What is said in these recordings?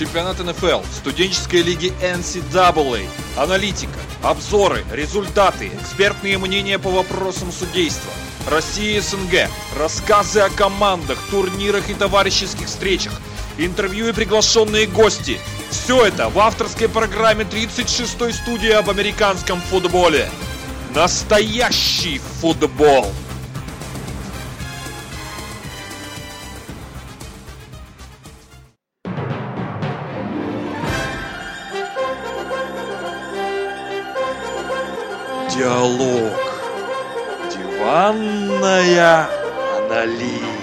чемпионат НФЛ, студенческой лиги NCAA, аналитика, обзоры, результаты, экспертные мнения по вопросам судейства, Россия и СНГ, рассказы о командах, турнирах и товарищеских встречах, интервью и приглашенные гости. Все это в авторской программе 36-й студии об американском футболе. Настоящий футбол! Диалог. Диванная аналитика.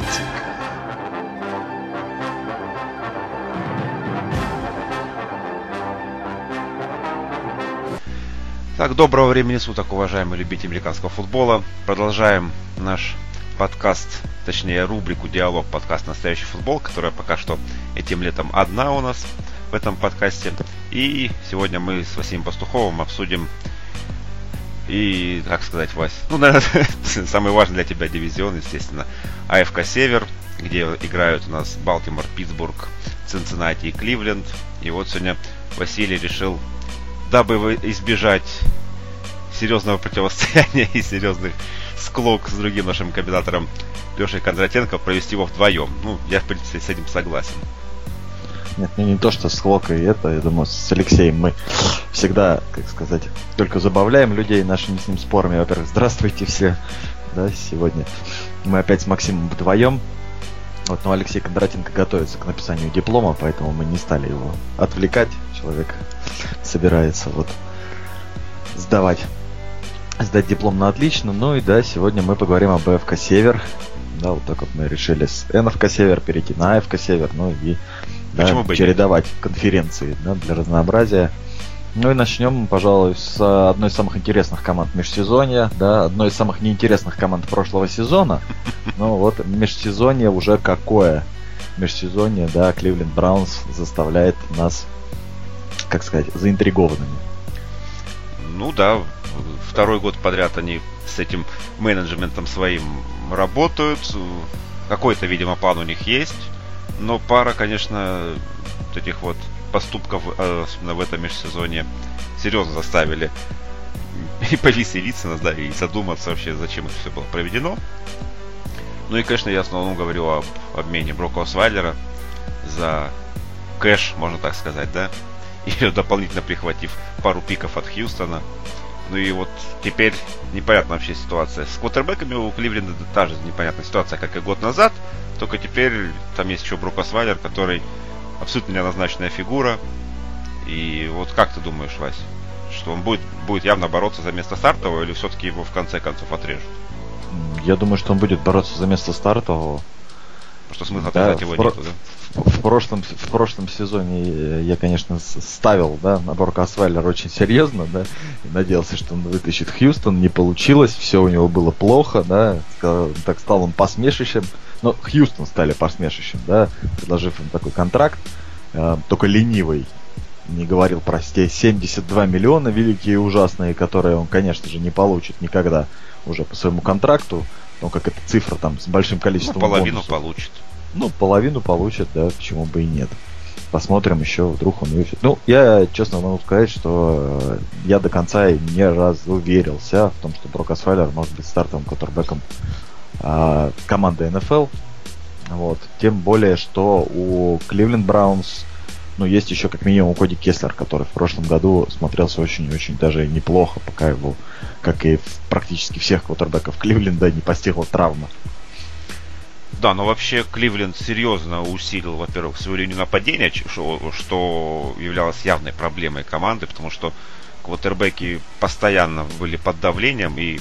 Так, доброго времени суток, уважаемые любители американского футбола. Продолжаем наш подкаст, точнее рубрику «Диалог», подкаст «Настоящий футбол», которая пока что этим летом одна у нас в этом подкасте. И сегодня мы с Василием Пастуховым обсудим и, как сказать, Вась, ну, наверное, самый важный для тебя дивизион, естественно, АФК Север, где играют у нас Балтимор, Питтсбург, Цинциннати и Кливленд. И вот сегодня Василий решил, дабы избежать серьезного противостояния и серьезных склок с другим нашим комментатором Лешей Кондратенко, провести его вдвоем. Ну, я, в принципе, с этим согласен. Нет, не то, что склок и это, я думаю, с Алексеем мы всегда, как сказать, только забавляем людей нашими с ним спорами. Во-первых, здравствуйте все, да, сегодня мы опять с Максимом вдвоем. Вот, но Алексей Кондратенко готовится к написанию диплома, поэтому мы не стали его отвлекать. Человек собирается вот сдать диплом на отлично. Ну и да, сегодня мы поговорим об АФК Север. Да, вот так вот мы решили с НФК Север перейти на АФК Север, ну и да, чередовать конференции, да, для разнообразия. Ну и начнем мы, пожалуй, с одной из самых интересных команд межсезонья, да, одной из самых неинтересных команд прошлого сезона. Ну вот, межсезонье уже какое. Межсезонье, да, Кливленд Браунс заставляет нас, как сказать, заинтригованными. Ну да, второй год подряд они с этим менеджментом своим работают. Какой-то, видимо, план у них есть. Но пара, конечно, таких вот поступков, особенно в этом межсезонье, серьезно заставили и повеселиться нас, да, и задуматься вообще, зачем это все было проведено. Ну и, конечно, я в основном говорю об обмене Брока Освайлера за кэш, можно так сказать, да, и дополнительно прихватив пару пиков от Хьюстона. Ну и вот теперь непонятна вообще ситуация. С квотербэками у Кливленда та же непонятная ситуация, как и год назад, только теперь там есть еще Брок Освайлер, который абсолютно неоднозначная фигура. И вот как ты думаешь, Вась, что он будет явно бороться за место стартового, или все-таки его в конце концов отрежут? Я думаю, что он будет бороться за место стартового. Что смысла отрезать его нету, да? В прошлом сезоне я, конечно, ставил, да, на Брока Освайлера очень серьезно, да, и надеялся, что он вытащит Хьюстон. Не получилось, все у него было плохо, да, так стал он посмешищем. Но Хьюстон стали посмешищем, да, предложив им такой контракт, только ленивый не говорил, прости, 72 миллиона великие и ужасные, которые он, конечно же, не получит никогда уже по своему контракту, но как эта цифра там с большим количеством, ну, половину бонусов получит. Ну, половину получит, да, почему бы и нет. Посмотрим еще, вдруг он уйдет. Ну, я, честно могу сказать, что я до конца не разуверился в том, что Брок Освайлер может быть стартовым квотербэком команды НФЛ. Вот. Тем более, что у Кливленд Браунс, ну, есть еще как минимум Коди Кеслер, который в прошлом году смотрелся очень-очень даже неплохо, пока его, как и практически всех квотербеков Кливленда, не постигла травма. Да, но вообще Кливленд серьезно усилил, во-первых, свою линию нападения, что являлось явной проблемой команды, потому что квотербеки постоянно были под давлением, и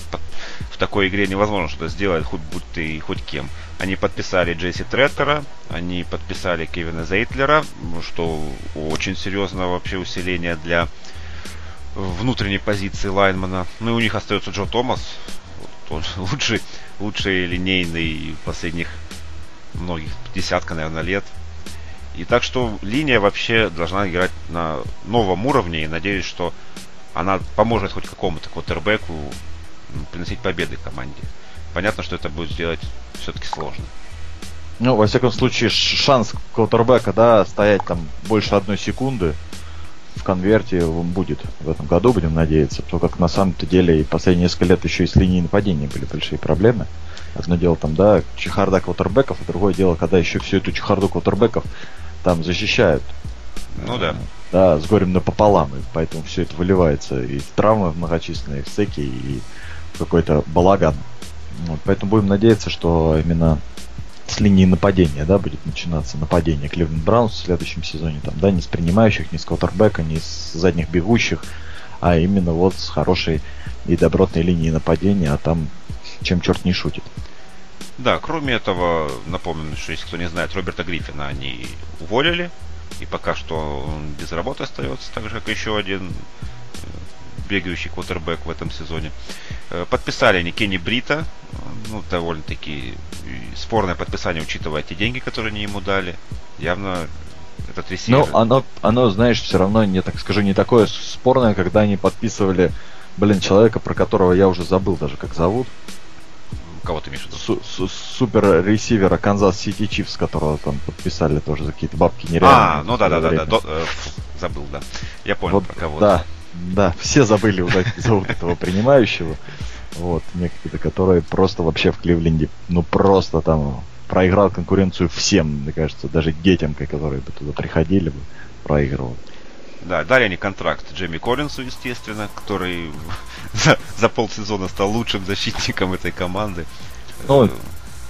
в такой игре невозможно что-то сделать, хоть будь ты хоть кем. Они подписали Джесси Треттера, они подписали Кевина Зейтлера, что очень серьезное вообще усиление для внутренней позиции лайнмена. Ну и у них остается Джо Томас, он лучший линейный последних многих десятка, наверное, лет. И так что линия вообще должна играть на новом уровне, и надеюсь, что она поможет хоть какому-то квотербеку приносить победы команде. Понятно, что это будет сделать все-таки сложно. Ну, во всяком случае, шанс квотербека, да, стоять там больше 1 секунды в конверте он будет в этом году, будем надеяться. То как на самом-то деле и последние несколько лет еще и с линией нападения были большие проблемы. Одно дело там, да, чехарда квотербеков, а другое дело, когда еще всю эту чехарду квотербеков там защищают. Ну да. Да, с горем напополам, и поэтому все это выливается и в травмы многочисленные, и в секи, и в какой-то балаган. Вот, поэтому будем надеяться, что именно с линии нападения, да, будет начинаться нападение Кливленд Браунс в следующем сезоне, там, да, не с принимающих, не с квотербека, не с задних бегущих, а именно вот с хорошей и добротной линии нападения, а там чем черт не шутит. Да, кроме этого, напомню, что если кто не знает, Роберта Гриффина они уволили, и пока что он без работы остается, так же, как еще один бегающий квотербек в этом сезоне. Подписали они Кенни Брита, ну, довольно-таки спорное подписание, учитывая те деньги, которые они ему дали. Явно этот ресивер... Ну, оно, знаешь, все равно, не, так скажу, не такое спорное, когда они подписывали, блин, человека, про которого я уже забыл даже, как зовут. Кого ты имеешь в виду? Супер ресивера Канзас Сити Чифс, которого там подписали тоже за какие-то бабки нереальные. А, ну да. Забыл, да. Я понял, вот, про кого. Да, все забыли зовут этого принимающего. Вот, некоторые, которые просто вообще в Кливленде, ну просто там проиграл конкуренцию всем, мне кажется, даже детям, которые бы туда приходили, бы проигрывал. Да, дали они контракт Джейми Коллинсу, естественно, который за полсезона стал лучшим защитником этой команды. Ну,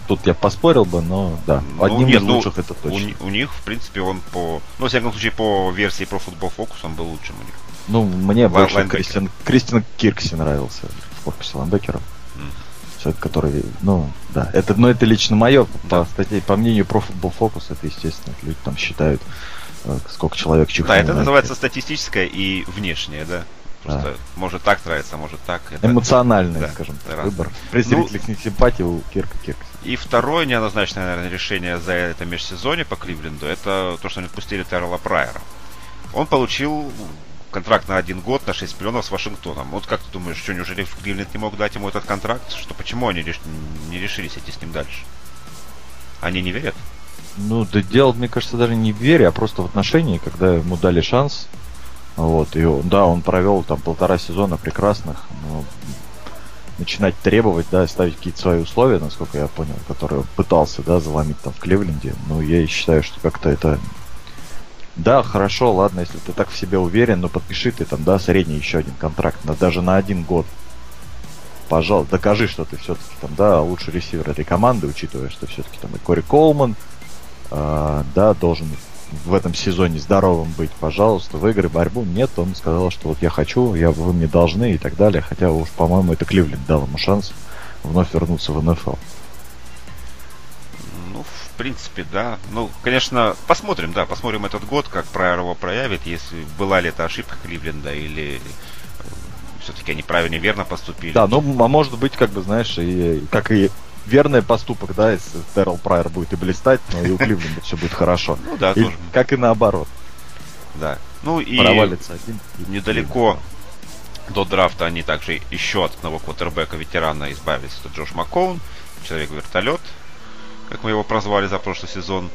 тут я поспорил бы, но да, одним из лучших это точно. У них, в принципе, он по, ну, во всяком случае, по версии Pro Football Focus он был лучшим у них. Ну, мне больше Кристиан Киркси нравился в корпусе лайнбекеров. Человек, который, ну, да, это, но это лично мое, да. По мнению Pro Football Focus, это, естественно, люди там считают, сколько человек чихнул. Да, это называется статистическое и внешнее, да. Просто может так нравится, может так. Это... Эмоциональный, да, скажем так, выбор. Призрительных симпатий у Киркси. И второе неоднозначное, наверное, решение за это межсезонье по Кливленду, это то, что они отпустили Террелла Прайера. Он получил контракт на 1 год на 6 миллионов с Вашингтоном. Вот как ты думаешь, что неужели в Кливленд не мог дать ему этот контракт? Что почему они не решились идти с ним дальше? Они не верят? Ну, да дело, мне кажется, даже не в вере, а просто в отношении, когда ему дали шанс. Вот, и да, он провел там 1,5 сезона прекрасных, но начинать требовать, да, ставить какие-то свои условия, насколько я понял, которые он пытался, да, заломить там в Кливленде. Ну, я считаю, что как-то это... Да, хорошо, ладно, если ты так в себе уверен, но подпиши ты там, да, средний еще один контракт, даже на 1 год. Пожалуйста, докажи, что ты все-таки там, да, лучший ресивер этой команды, учитывая, что все-таки там и Кори Колман, да, должен в этом сезоне здоровым быть. Пожалуйста, выиграй борьбу. Нет, он сказал, что вот я хочу, вы мне должны и так далее. Хотя уж, по-моему, это Кливленд дал ему шанс вновь вернуться в НФЛ. В принципе, да. Ну, конечно, посмотрим этот год, как Прайер его проявит, если была ли это ошибка Кливленда, или все-таки они правильно и верно поступили. Да, ну, а может быть, как бы, знаешь, и верный поступок, да, если Террелл Прайер будет и блистать, но и у Кливленда все будет хорошо. Ну да, тоже. Как и наоборот. Да. Ну и провалится один. Недалеко до драфта они также еще от одного квотербека ветерана избавились. Это Джош Маккоун, человек-вертолет, как мы его прозвали за прошлый сезон.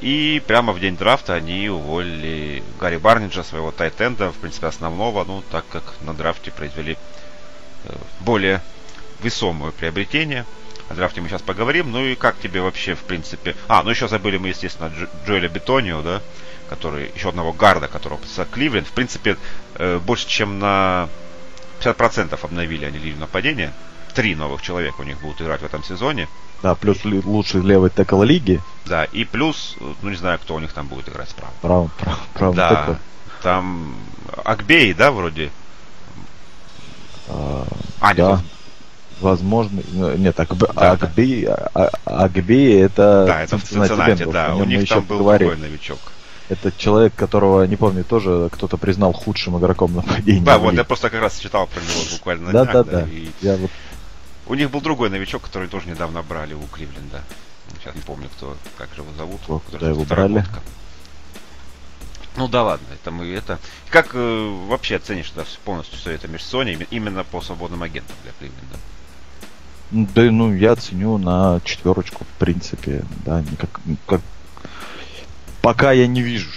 И прямо в день драфта они уволили Гарри Барниджа, своего тайтенда, в принципе основного, ну так как на драфте произвели более весомое приобретение. О драфте мы сейчас поговорим. Ну и как тебе вообще, в принципе... А, ну еще забыли мы, естественно, Джоэля Бетонио, да, который еще одного гарда, которого подписал Кливленд. В принципе, больше чем на 50% обновили они линию нападения. 3 новых человека у них будут играть в этом сезоне. Да, плюс лучший левый тэкл лиги. Да, и плюс, ну не знаю, кто у них там будет играть справа. Право. Да, тэкл. Там Акбей, да, вроде? Да. Возможно. Нет, Акбей. Акбей это... Да, это в Цинциннати, да. У них там был другой новичок. Это человек, которого, не помню, тоже кто-то признал худшим игроком нападения. Да, вот я просто как раз читал про него буквально на днях. Да. У них был другой новичок, который тоже недавно брали у Кливленда. Сейчас не помню, кто, как же его зовут. Куда его брали? Ну да ладно, это мы это. Как вообще оценишь, да, полностью все это межсезонье именно по свободным агентам для Кливленда? Да, ну, я ценю на 4, в принципе, да, как... Пока я не вижу,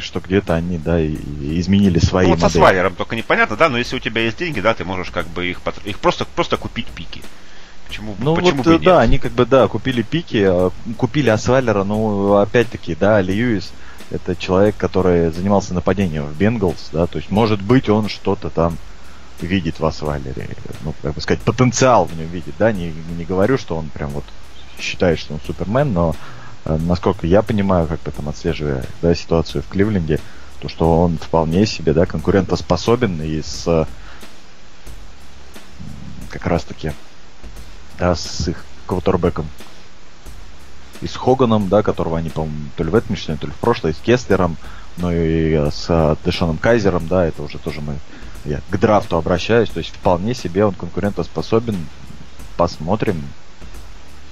что где-то они, да, и изменили свои модели. Вот со Свайлером только непонятно, да, но если у тебя есть деньги, да, ты можешь как бы их просто купить пики. Почему бы и нет? Да, они как бы, да, купили пики, купили Освайлера, но опять-таки, да, Льюис, это человек, который занимался нападением в Бенгалс, да, то есть, может быть, он что-то там видит в Освайлере, ну, как бы сказать, потенциал в нем видит, да, не говорю, что он прям вот считает, что он Супермен, но насколько я понимаю, как бы там отслеживая, да, ситуацию в Кливленде, то что он вполне себе, да, конкурентоспособен и с как раз таки, да, с их квотербеком, и с Хоганом, да, которого они, по-моему, то ли в этом мечтали, то ли в прошлое, и с Кеслером, но и с Дэшоном Кайзером, да, это уже тоже я к драфту обращаюсь, то есть вполне себе он конкурентоспособен, посмотрим,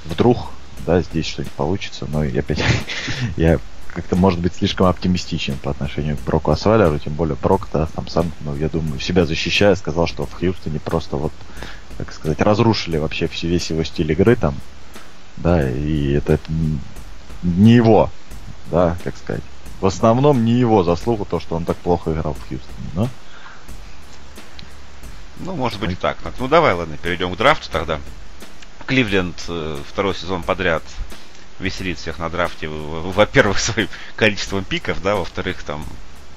вдруг, да, здесь что-нибудь получится, но и опять я как-то, может быть, слишком оптимистичен по отношению к Броку Освайлеру, тем более Брок-то там сам, ну, я думаю, себя защищая, сказал, что в Хьюстоне просто вот, как сказать, разрушили вообще весь его стиль игры там, да, и это не его, да, как сказать, в основном не его заслуга, то, что он так плохо играл в Хьюстоне, да? Ну, может быть, так. Ну, давай, ладно, перейдем к драфту тогда. Кливленд второй сезон подряд веселит всех на драфте, во-первых, своим количеством пиков, да, во-вторых, там...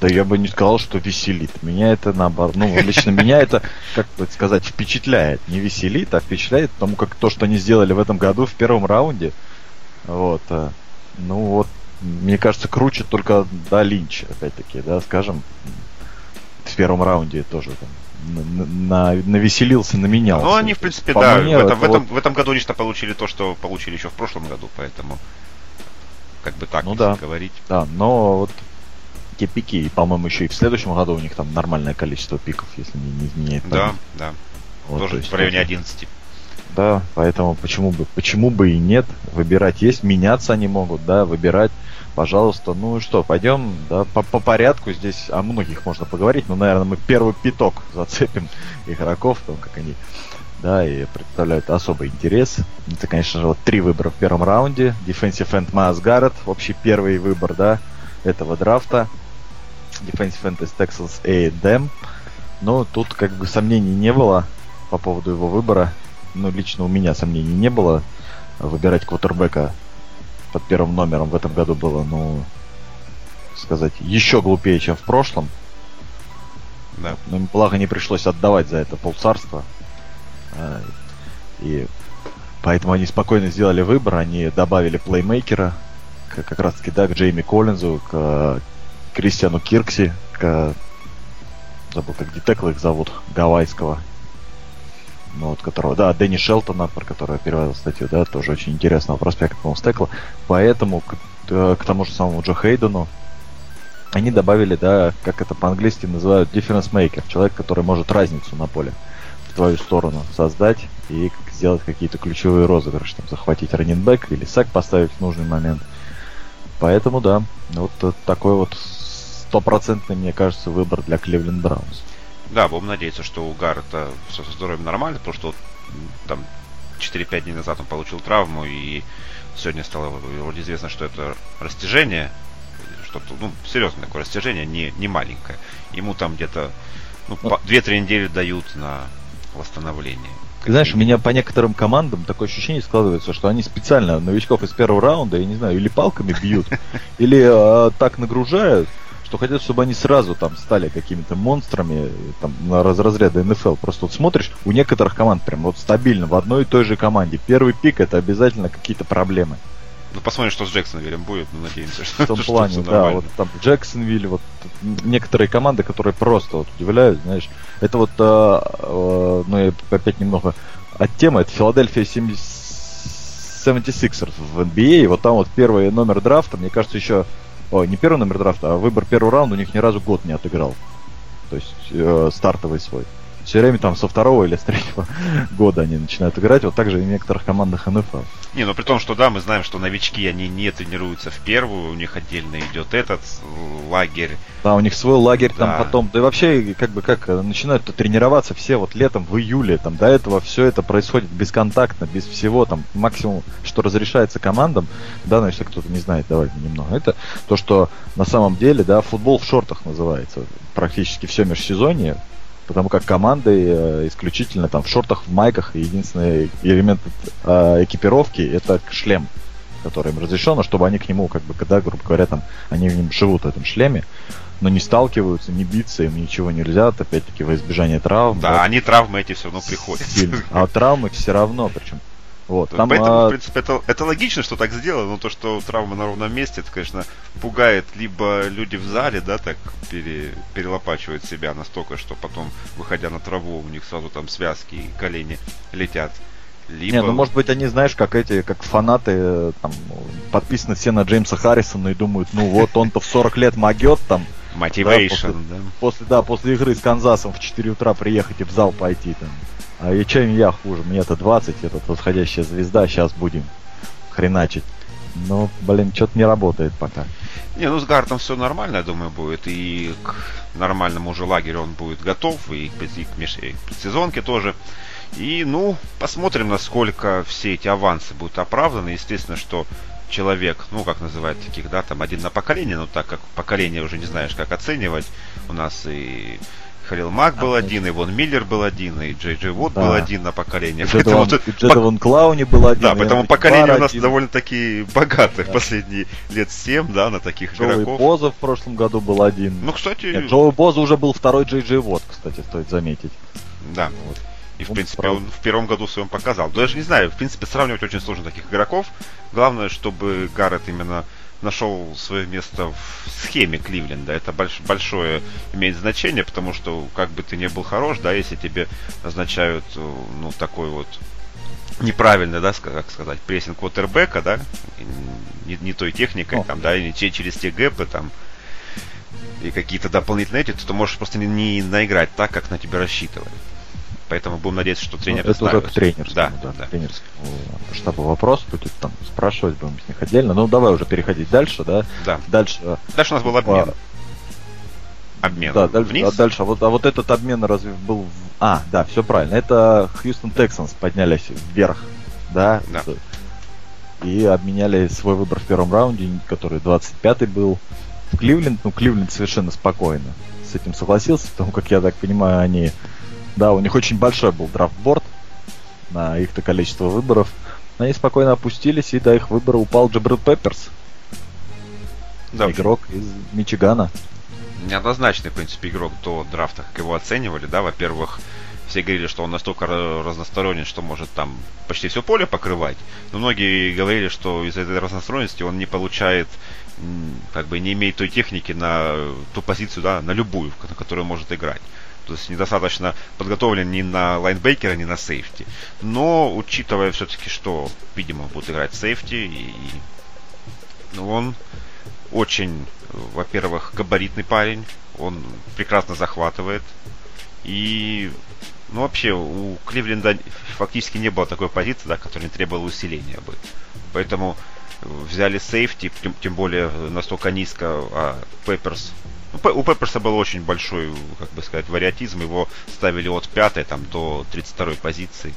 Да я бы не сказал, что веселит. Меня это, наоборот, ну, лично меня это, как бы сказать, впечатляет. Не веселит, а впечатляет, потому как то, что они сделали в этом году в первом раунде, вот, ну, вот, мне кажется, круче только, да, Линч, опять-таки, да, скажем, в первом раунде тоже там. Навеселился, наменялся. Ну, они, в принципе, по, да, в этом году лично получили то, что получили еще в прошлом году, поэтому как бы так, ну, если да, говорить. Да, но вот те пики, и, по-моему, еще и в следующем году у них там нормальное количество пиков, если не изменяет. Да, да. Вот, тоже в районе 11. Да, поэтому почему бы и нет, выбирать есть, меняться они могут, да, выбирать. Пожалуйста, ну что, пойдем, да, по порядку, здесь о многих можно поговорить, но, наверное, мы первый пяток зацепим игроков, там, как они, да, и представляют особый интерес. Это, конечно же, вот 3 выбора в первом раунде. Defensive End Myles Garrett, общий первый выбор, да, этого драфта. Defensive End из Texas A&M. Ну, тут как бы сомнений не было по поводу его выбора. Ну, лично у меня сомнений не было. Выбирать квотербека под первым номером в этом году было, ну, сказать, еще глупее, чем в прошлом. Да. Но им, благо, не пришлось отдавать за это полцарства. И поэтому они спокойно сделали выбор. Они добавили плеймейкера, как раз таки, да, к Джейми Коллинзу, к Кристиану Киркси, забыл, как детекла их зовут, гавайского. Ну, от которого, да, Дэнни Шелтона, про которого я переводил статью, да, тоже очень интересного проспекта, по-моему, стекла. Поэтому к тому же самому Джо Хейдену они добавили, да, как это по-английски называют, difference maker, человек, который может разницу на поле в твою сторону создать и сделать какие-то ключевые розыгрыши, там, захватить раннинбэк или сак поставить в нужный момент. Поэтому, да, вот такой вот стопроцентный, мне кажется, выбор для Кливленд Браунс. Да, будем надеяться, что у Гаррета со здоровьем нормально, потому что там 4-5 дней назад он получил травму, и сегодня стало вроде известно, что это растяжение, что-то, ну, серьезное такое растяжение, не маленькое. Ему там где-то, ну, 2-3 недели дают на восстановление. Знаешь, у меня по некоторым командам такое ощущение складывается, что они специально новичков из первого раунда, я не знаю, или палками бьют, или так нагружают, что хотят, чтобы они сразу там стали какими-то монстрами там, на разряда НФЛ. Просто вот смотришь, у некоторых команд прям вот стабильно в одной и той же команде. Первый пик — это обязательно какие-то проблемы. Ну, посмотрим, что с Джексонвиллем будет, мы надеемся, что... В том плане, да, вот там Джексонвиль, вот некоторые команды, которые просто вот удивляют, знаешь. Это вот, ну, я опять немного от темы, это Филадельфия 76ers в NBA, вот там вот первый номер драфта, мне кажется, еще... Ой, не первый номер драфта, а выбор первого раунда у них ни разу год не отыграл. То есть стартовый свой. все время там со второго или с третьего года они начинают играть. Вот так же и в некоторых командах НФЛ. Не, ну при том, что да, мы знаем, что новички, они не тренируются в первую, у них отдельно идет этот лагерь. Да, у них свой лагерь, да. Там потом. Да и вообще, как начинают-то тренироваться все вот летом, в июле, там до этого все это происходит бесконтактно, без всего, там максимум, что разрешается командам, да, ну если кто-то не знает, давайте немного, это то, что на самом деле, да, футбол в шортах называется практически все межсезонье, потому как команды исключительно там в шортах, в майках, и единственный элемент экипировки это шлем, который им разрешен, чтобы они к нему, как бы, когда, грубо говоря, там, они в нем живут, в этом шлеме, но не сталкиваются, не биться, им ничего нельзя, опять-таки, во избежание травм. Да, вот, они травмы эти все равно приходят. А травмы все равно, причем. Вот, там, поэтому, в принципе, это логично, что так сделано, но то, что травма на ровном месте, это, конечно, пугает либо люди в зале, да, так перелопачивают себя настолько, что потом, выходя на траву, у них сразу там связки и колени летят. Либо... Не, ну может быть они, знаешь, как фанаты, там, подписаны все на Джеймса Харрисона и думают, ну вот он-то в 40 лет могет там. Мотивейшн, да. После игры с Канзасом в 4 утра приехать и в зал пойти там. А и чем я хуже? Мне-то 20, это восходящая звезда, сейчас будем хреначить. Но, блин, что-то не работает пока. Не, ну с Гартом все нормально, я думаю, будет. И к нормальному уже лагерю он будет готов, и к предсезонке тоже. И, ну, посмотрим, насколько все эти авансы будут оправданы. Естественно, что человек, ну, как называют таких, да, там, один на поколение, но так как поколение уже не знаешь, как оценивать. У нас и Халил Мак был один, и Вон Миллер был один, и Джей Джей Вуд был один на поколение. Джедавон Клауни был один. Да, поэтому поколение у нас довольно-таки богатое последние лет 7, да, на таких игроков. Джоуи Боза в прошлом году был один. Ну, кстати... Нет, Джоуи Боза уже был второй Джей Джей Вуд, кстати, стоит заметить. Да, вот. И, в принципе, он в первом году своем показал. Даже не знаю, в принципе, сравнивать очень сложно таких игроков. Главное, чтобы Гарретт именно нашел свое место в схеме Кливленда. Это большое имеет значение, потому что, как бы ты ни был хорош, да, если тебе назначают, ну, такой вот неправильный, да, как сказать, прессинг квотербека, да, не той техникой, там, да, или через те гэпы, там, и какие-то дополнительные эти, то ты можешь просто не наиграть так, как на тебя рассчитывали. Поэтому будем надеяться, что тренер поставит. Это уже к тренерскому штабу вопрос будет, там спрашивать будем с них отдельно. Ну, давай уже переходить дальше, да? Да. Дальше у нас был обмен. Обмен. Да, вниз? Дальше. А вот этот обмен разве был... А, да, все правильно. Это Хьюстон Тексанс поднялись вверх, да? Да. И обменяли свой выбор в первом раунде, который 25-й был. В Кливленд, ну, Кливленд совершенно спокойно с этим согласился, потому как, я так понимаю, они... Да, у них очень большой был драфтборд, на их-то количество выборов. Они спокойно опустились, и до их выбора упал Джабрил Пепперс. Да. Игрок из Мичигана. Неоднозначный, в принципе, игрок до драфта, как его оценивали, да, во-первых, все говорили, что он настолько разносторонен, что может там почти все поле покрывать. Но многие говорили, что из-за этой разносторонности он не получает, как бы не имеет той техники на ту позицию, да, на любую, на которую он может играть. То есть недостаточно подготовлен ни на лайнбекера, ни на сейфти. Но, учитывая все-таки, что, видимо, будут играть сейфти, и он очень, во-первых, габаритный парень, он прекрасно захватывает. И, ну, вообще, у Кливленда фактически не было такой позиции, да, которая не требовала усиления бы. Поэтому взяли сейфти, тем более настолько низко, а Пепперс... У Пепперса был очень большой, как бы сказать, вариатизм. Его ставили от 5-й там, до 32-й позиции.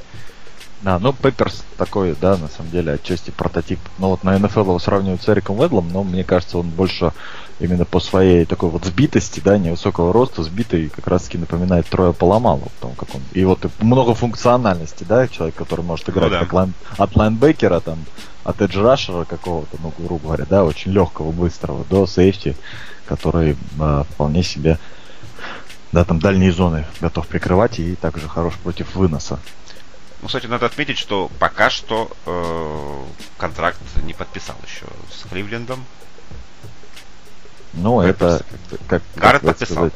Да, ну Пепперс такой, да, на самом деле, отчасти прототип. Ну вот на НФЛ его сравнивают с Эриком Лэдлом, но мне кажется, он больше именно по своей такой вот сбитости, да, невысокого роста, сбитый, как раз таки напоминает Троя Поломалу. Как он... И вот много функциональности, да, человек, который может играть, ну, да, от лайнбекера, там, от эдж-рашера какого-то, ну, грубо говоря, да, очень легкого, быстрого, до сейфти, который вполне себе, да, там дальние зоны готов прикрывать и также хорош против выноса. Ну, кстати, надо отметить, что пока что контракт не подписал еще с Кливлендом. Ну, Пепперс, это... Гарретт подписал.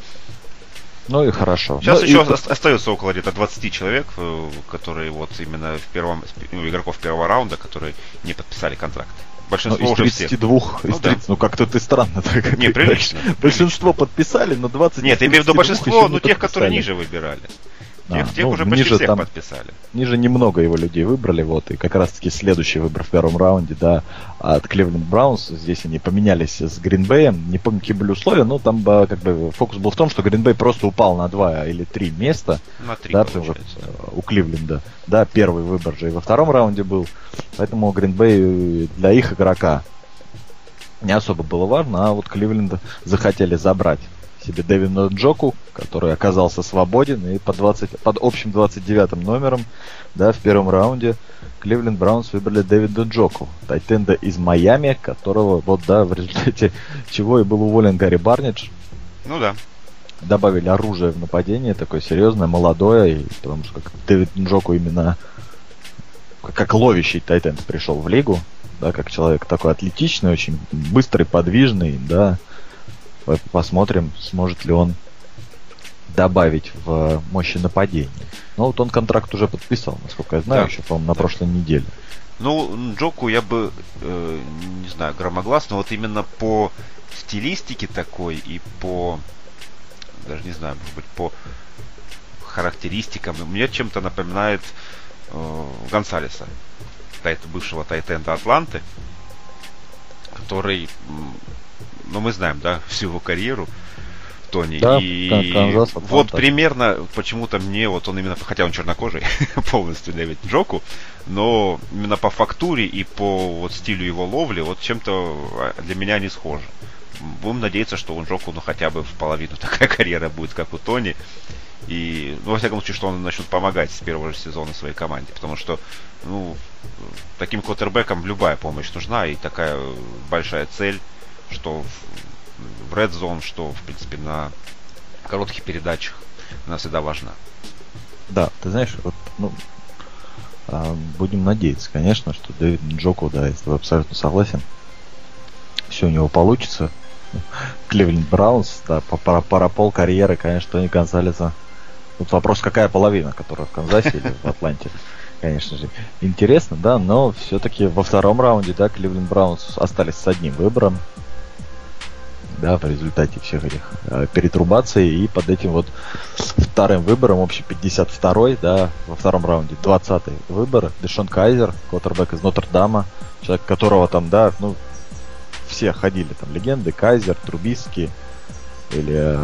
Ну и хорошо. Сейчас еще остается около где-то 20 человек, которые вот именно игроков первого раунда, которые не подписали контракт. Большинство уже все. Ну как-то ты странно так. Не, прилично. Большинство подписали, но 20. Нет, я имею в виду большинство, ну тех, которые ниже выбирали. Тех уже почти всех там подписали. Ниже немного его людей выбрали, вот, и как раз-таки следующий выбор в первом раунде, да, от Кливленд Браунс. Здесь они поменялись с Гринбеем. Не помню, какие были условия, но там как бы фокус был в том, что Гринбей просто упал на 2 или 3 места. На 3, да, у Кливленда. Да, первый выбор же и во втором раунде был. Поэтому Гринбей для их игрока не особо было важно, а вот Кливленда захотели забрать себе Дэвида Джоку, который оказался свободен, и под общим 29-м номером, да, в первом раунде Кливленд Браунс выбрали Дэвида Джоку, тайтенда из Майами, которого, вот, да, в результате чего и был уволен Гарри Барнидж. Ну да. Добавили оружие в нападение, такое серьезное, молодое, и, потому что как Дэвид Джоку именно как ловящий тайтенд пришел в лигу, да, как человек такой атлетичный, очень быстрый, подвижный, да. Посмотрим, сможет ли он добавить в мощи нападения. Но вот он контракт уже подписал, насколько я знаю, да, еще, по-моему, на прошлой неделе. Ну, Джоку я бы, не знаю, громогласно, вот именно по стилистике такой и по, даже не знаю, может быть, по характеристикам, мне чем-то напоминает Гонсалеса, бывшего тайтенда Атланты, который... Ну, мы знаем, да, всю его карьеру, Тони. Да, и Канзас, вот примерно почему-то мне, вот он именно, хотя он чернокожий, полностью Дэвид Джоку, но именно по фактуре и по вот стилю его ловли, вот чем-то для меня не схожи. Будем надеяться, что у Джоку, ну, хотя бы в половину такая карьера будет, как у Тони. И, ну, во всяком случае, что он начнет помогать с первого же сезона своей команде. Потому что, ну, таким квотербэкам любая помощь нужна, и такая большая цель, что в Red Zone, что, в принципе, на коротких передачах она всегда важна. Да, ты знаешь, вот, ну, будем надеяться, конечно, что Дэвид Джоку, да, я с тобой абсолютно согласен, все у него получится. Кливленд Браунс, да, пара пол карьеры, конечно, Тони Гонсалеса. Тут вопрос, какая половина, которая в Канзасе или в Атланте. Конечно же, интересно, да, но все-таки во втором раунде, да, Кливленд Браунс остались с одним выбором, да, в результате всех этих перетрубаций, и под этим вот вторым выбором, общий 52-й, да, во втором раунде 20-й выбор, Дэшон Кайзер, квотербек из Нотр-Дама, человек, которого там, да, ну, все ходили, там, легенды, Кайзер, Трубиски, или...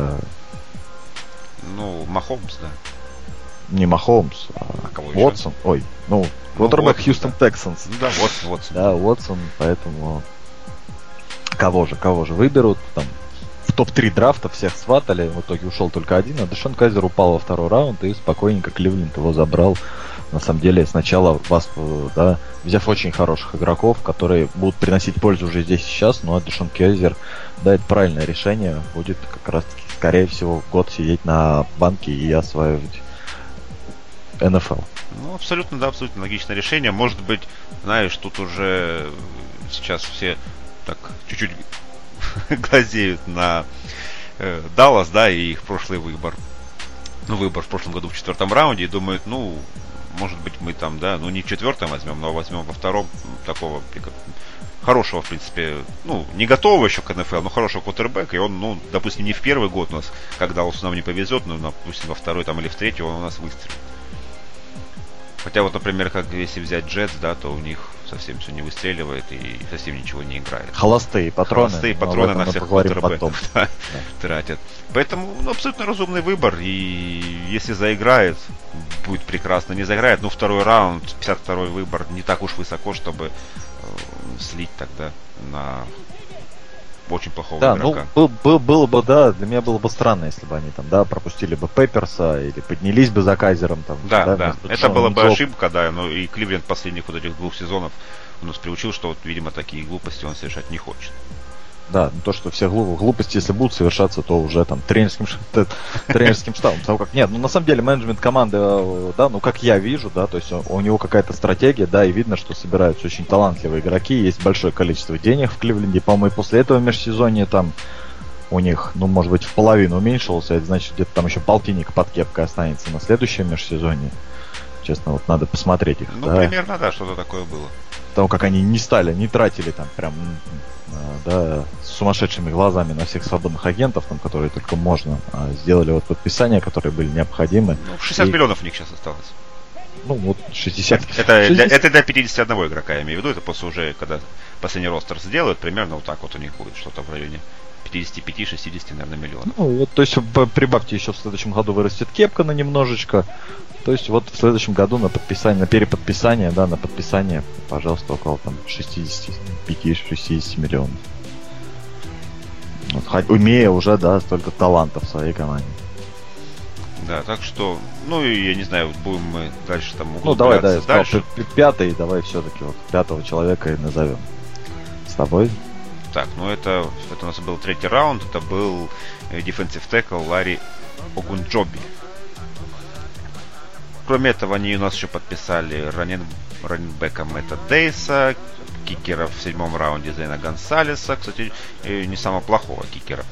Ну, Махомс, да. Не Махомс, а Уотсон. Ой, ну, квотербек Хьюстон Тексанс. Да, Уотсон. Да, Уотсон, поэтому... Кого же выберут, там в топ-3 драфта всех сватали, в итоге ушел только один, а Дэшон Кайзер упал во второй раунд, и спокойненько Кливленд его забрал. На самом деле, сначала вас, да, взяв очень хороших игроков, которые будут приносить пользу уже здесь и сейчас, ну а Дэшон Кайзер, да, это правильное решение, будет как раз-таки, скорее всего, год сидеть на банке и осваивать НФЛ. Ну, абсолютно, да, абсолютно логичное решение. Может быть, знаешь, тут уже сейчас все так чуть-чуть глазеют на Даллас, да, и их прошлый выбор. Ну, выбор в прошлом году в 4-м раунде, и думают, ну, может быть, мы там, да, ну, не в 4-м возьмем, но возьмем во 2-м такого хорошего, в принципе, ну, не готового еще к НФЛ, но хорошего квотербека, и он, ну, допустим, не в первый год у нас, как Далласу нам не повезет, но, допустим, во 2-й там или в 3-й он у нас выстрелит. Хотя вот, например, как если взять Jets, да, то у них совсем все не выстреливает и совсем ничего не играет. Холостые патроны на всех квотербеков, да, тратят. Поэтому, ну, абсолютно разумный выбор. И если заиграет, будет прекрасно. Не заиграет, ну, второй раунд, 52-й выбор, не так уж высоко, чтобы слить тогда на очень плохого, да, игрока. Ну, было бы, да, для меня было бы странно, если бы они там, да, пропустили бы Пепперса или поднялись бы за Кайзером там. Да, да, да. Это была бы ошибка, да, но и Кливленд последних вот этих 2 сезонов у нас приучил, что вот, видимо, такие глупости он совершать не хочет. Да, ну, то, что все глупости, если будут совершаться, то уже там тренерским штабом. Потому как нет, ну, на самом деле менеджмент команды, да, ну, как я вижу, да, то есть у него какая-то стратегия, да, и видно, что собираются очень талантливые игроки, есть большое количество денег в Кливленде, по-моему, и после этого межсезонья там у них, ну, может быть, в половину уменьшился, это значит, где-то там еще полтинник под кепкой останется на следующем межсезонье. честно, вот надо посмотреть их. Ну, да? Примерно, да, что-то такое было. Потому как они не стали, не тратили там прям, да, с сумасшедшими глазами на всех свободных агентов, там, которые только можно, сделали вот подписания, которые были необходимы. Ну, 60 миллионов у них сейчас осталось. Ну, вот 60. Это для 51 игрока, я имею в виду. Это после уже, когда последний ростер сделают, примерно вот так вот у них будет что-то в районе 55-60, наверное, миллионов. Ну, вот, то есть, прибавьте еще в следующем году вырастет кепка на немножечко. То есть, вот в следующем году на подписание, на переподписание, да, на подписание, пожалуйста, около там 65-60 миллионов. Вот, умея уже, да, столько талантов в своей команде. Да, так что, ну и я не знаю, вот будем мы дальше там углубляться. Ну давай, да, дальше. Пятый, давай все-таки вот пятого человека и назовем. С тобой. Так, ну это у нас был третий раунд, это был defensive tackle Ларри Огунджоби. Кроме этого, они у нас еще подписали раннинбека Мэтта Дейса, кикера в седьмом раунде Зейна Гонсалеса, кстати, не самого плохого кикера.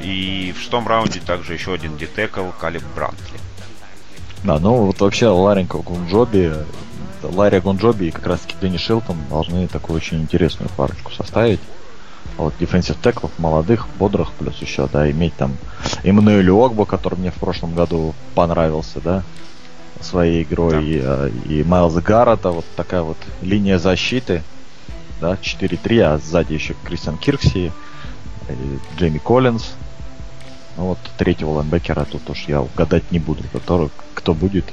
И в шестом раунде также еще один дитекл Калиб Брантли. Да, ну вот вообще Ларри Огунджоби и как раз Денни Шилтон должны такую очень интересную парочку составить. Вот дефенсив теклов молодых, бодрых, плюс еще, да, иметь там Эммануэль Огбо, который мне в прошлом году понравился, да, своей игрой, да. И Майлза Гаррета, вот такая вот линия защиты, да, 4-3, а сзади еще Кристиан Киркси, Джейми Коллинз. Ну вот третьего лайнбекера тут уж я угадать не буду, который, кто будет.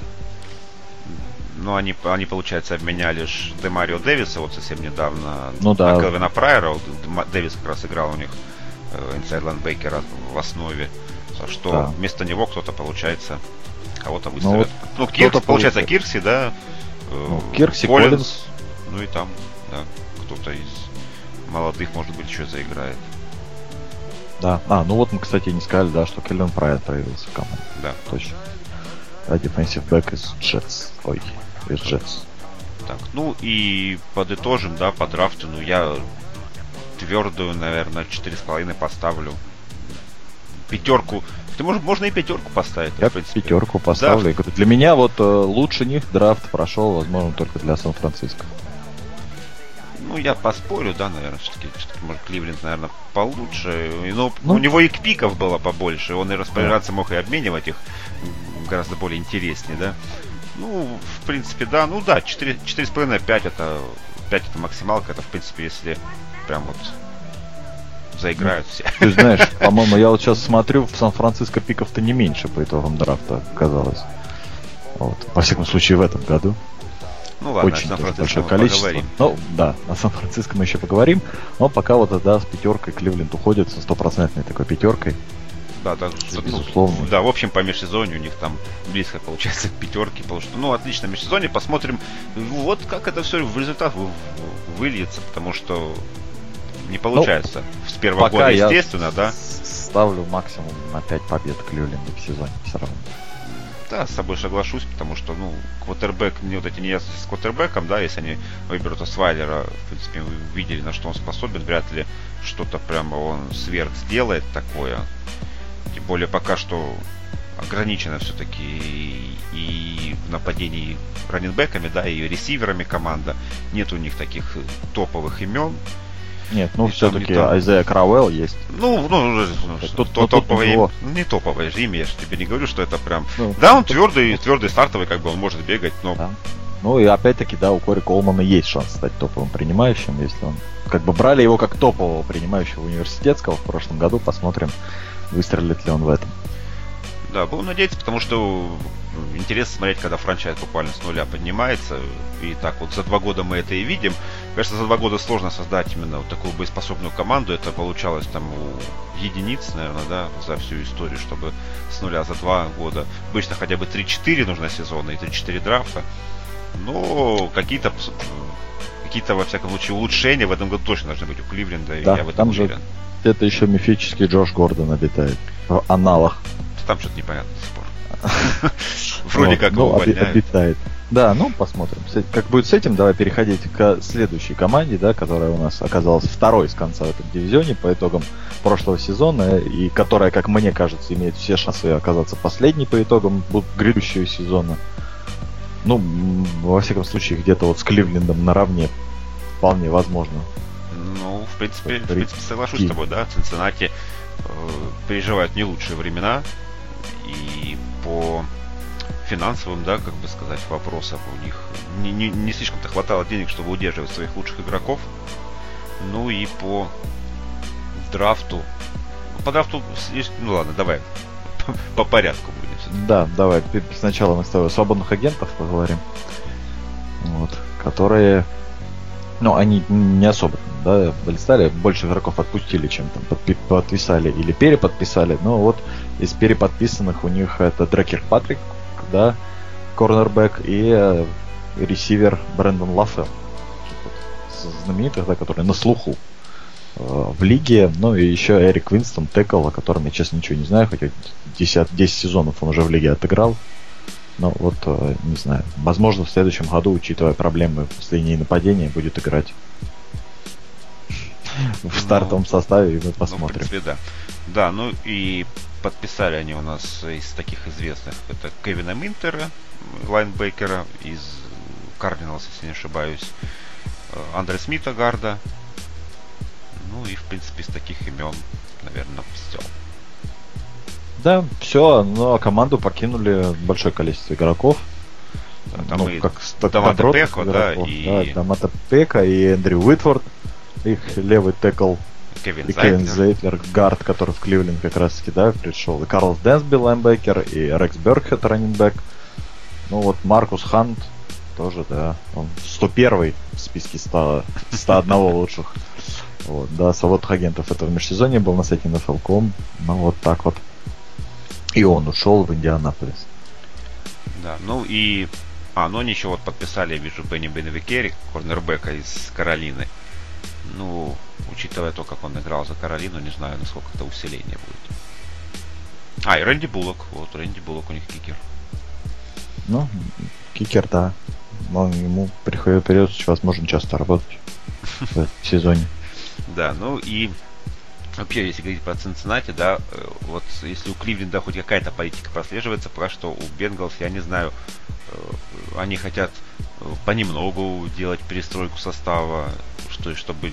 Ну они получается обменяли Демарио Дэвиса вот совсем недавно, ну, да, на Кевина Прайера. Вот, Дэвис как раз играл у них инсайд лайнбекера в основе, что да, вместо него кто-то получается кого-то выставит. Ну, вот Киркси, получается Киркси, да, ну, Киркси, Коллинз, ну и там, да, кто-то из молодых может быть еще заиграет. Да. А, ну вот мы, кстати, не сказали, да, что Кевин Прайер появился в команде. Да. Точно. Да, defensive back из Jets. Так, ну и подытожим, да, по драфту. Ну, я твердую, наверное, 4,5 поставлю. Пятерку. Ты можешь, можно и пятерку поставить. Я в принципе пятерку поставлю. Да. Для меня вот лучше них драфт прошел, возможно, только для Сан-Франциско. Ну, я поспорю, да, наверное, все-таки, может, Кливленд, наверное, получше. Но ну, у него и пиков было побольше. Он и распоряжаться мог, и обменивать их гораздо более интереснее, да. Ну, в принципе, да. Ну, да, 4,5-5 это... 5 это максималка. Это, в принципе, если прям вот заиграют все. Ты знаешь, по-моему, я вот сейчас смотрю, в Сан-Франциско пиков-то не меньше по итогам драфта оказалось. Вот. Во всяком случае, в этом году. Ну ладно, очень большое количество. Поговорим. Ну да, о Сан-Франциско мы еще поговорим. Но пока вот, да, с пятеркой Кливленд уходит, со стопроцентной такой пятеркой. Да, да, безусловно. Да, в общем, по межсезонью у них там близко получается к пятерке. Потому что, ну, отлично, межсезонье. Посмотрим, вот как это все в результат выльется. Потому что не получается. Ну, с первого года, естественно, я да. Ставлю максимум на 5 побед Кливленда в сезоне все равно. Да, с собой соглашусь, потому что, ну, квотербэк, не вот эти неясности с квотербэком, да, если они выберут Освайлера, в принципе, видели, на что он способен, вряд ли что-то прямо он сверх сделает такое. Тем более пока что ограничено все-таки и в нападении раннинбэками, да, и ресиверами команда. Нет у них таких топовых имен. Нет, ну и все-таки Айзея Крауэлл есть. Ну, топовое имя. Не топовое же имя, я же тебе не говорю, что это прям. Ну, да, он твердый стартовый, как бы он может бегать, но. Да. Ну и опять-таки, да, у Кори Колмана есть шанс стать топовым принимающим, если он. Как бы брали его как топового принимающего университетского в прошлом году, посмотрим, выстрелит ли он в этом. Да, будем надеяться, потому что интересно смотреть, когда франчайз буквально с нуля поднимается. И так вот за 2 года мы это и видим. Конечно, за 2 года сложно создать именно вот такую боеспособную команду. Это получалось там у единиц, наверное, да, за всю историю, чтобы с нуля за 2 года. Обычно хотя бы 3-4 нужно сезона и 3-4 драфта. Но какие-то, во всяком случае, улучшения в этом году точно должны быть у Кливленда. Да, и я в этом уверен. Это еще мифический Джош Гордон обитает в аналах. Там что-то непонятно спор. Вроде как его обитает. Да, ну посмотрим. Как будет с этим, давай переходить к следующей команде, да, которая у нас оказалась второй с конца в этом дивизионе по итогам прошлого сезона, и которая, как мне кажется, имеет все шансы оказаться последней по итогам грядущего сезона. Ну, во всяком случае, где-то вот с Кливлендом наравне вполне возможно. Ну, в принципе соглашусь с тобой, да. Цинциннати переживают не лучшие времена. И по финансовым, да, как бы сказать, вопросам у них не слишком-то хватало денег, чтобы удерживать своих лучших игроков. Ну и по драфту. По драфту, ну ладно, давай по порядку будем все-таки. Да, давай. Сначала мы с тобой свободных агентов поговорим. Вот. Которые, ну, они не особо, да, долистали. Больше игроков отпустили, чем там подписали или переподписали. Но вот из переподписанных у них это Дрекер Патрик, да, корнербэк, и ресивер Брэндон Лафелл. Знаменитых, да, которые на слуху в лиге. Ну и еще Эрик Уинстон, тэкл, о котором я, честно, ничего не знаю, хотя 10 сезонов он уже в лиге отыграл. Но вот, не знаю, возможно, в следующем году, учитывая проблемы с линией нападения, будет играть в стартовом составе, и мы посмотрим. Да, ну и подписали они у нас из таких известных. Это Кевина Минтера, лайнбекера из Кардиналс, если не ошибаюсь. Андре Смита, гарда. Ну и, в принципе, из таких имен, наверное, все. Да, все, но команду покинули большое количество игроков. Да, там, ну, и как Дамата Пека, да, и... Да, Дамата Пека и Эндрю Уитфорд. Их левый тэкл. Кевин Зейтлер, гард, который в Кливленд как раз-таки, да, пришел. И Карлс Дэнсби, лайнбекер, и Рекс Бёркхед, раннинбэк. Ну вот, Маркус Хант тоже, да, он 101-й в списке 101 лучших. Вот, да, свободных агентов этого межсезонья был на сайте NFL.com. Ну вот так вот. И он ушел в Индианаполис. Да, ну и... ну они еще вот подписали, я вижу, Бенни Бенвикери, корнербэка из Каролины. Ну, учитывая то, как он играл за Каролину, не знаю, насколько это усиление будет. И Рэнди Буллок. Вот, Рэнди Буллок у них кикер. Ну, кикер, да. Но ему придется, возможно, часто работать в этом сезоне. Да, ну и вообще, если говорить про Цинциннати, да, вот если у Кливленда хоть какая-то политика прослеживается, пока что у Бенгалс, я не знаю, они хотят понемногу делать перестройку состава, чтобы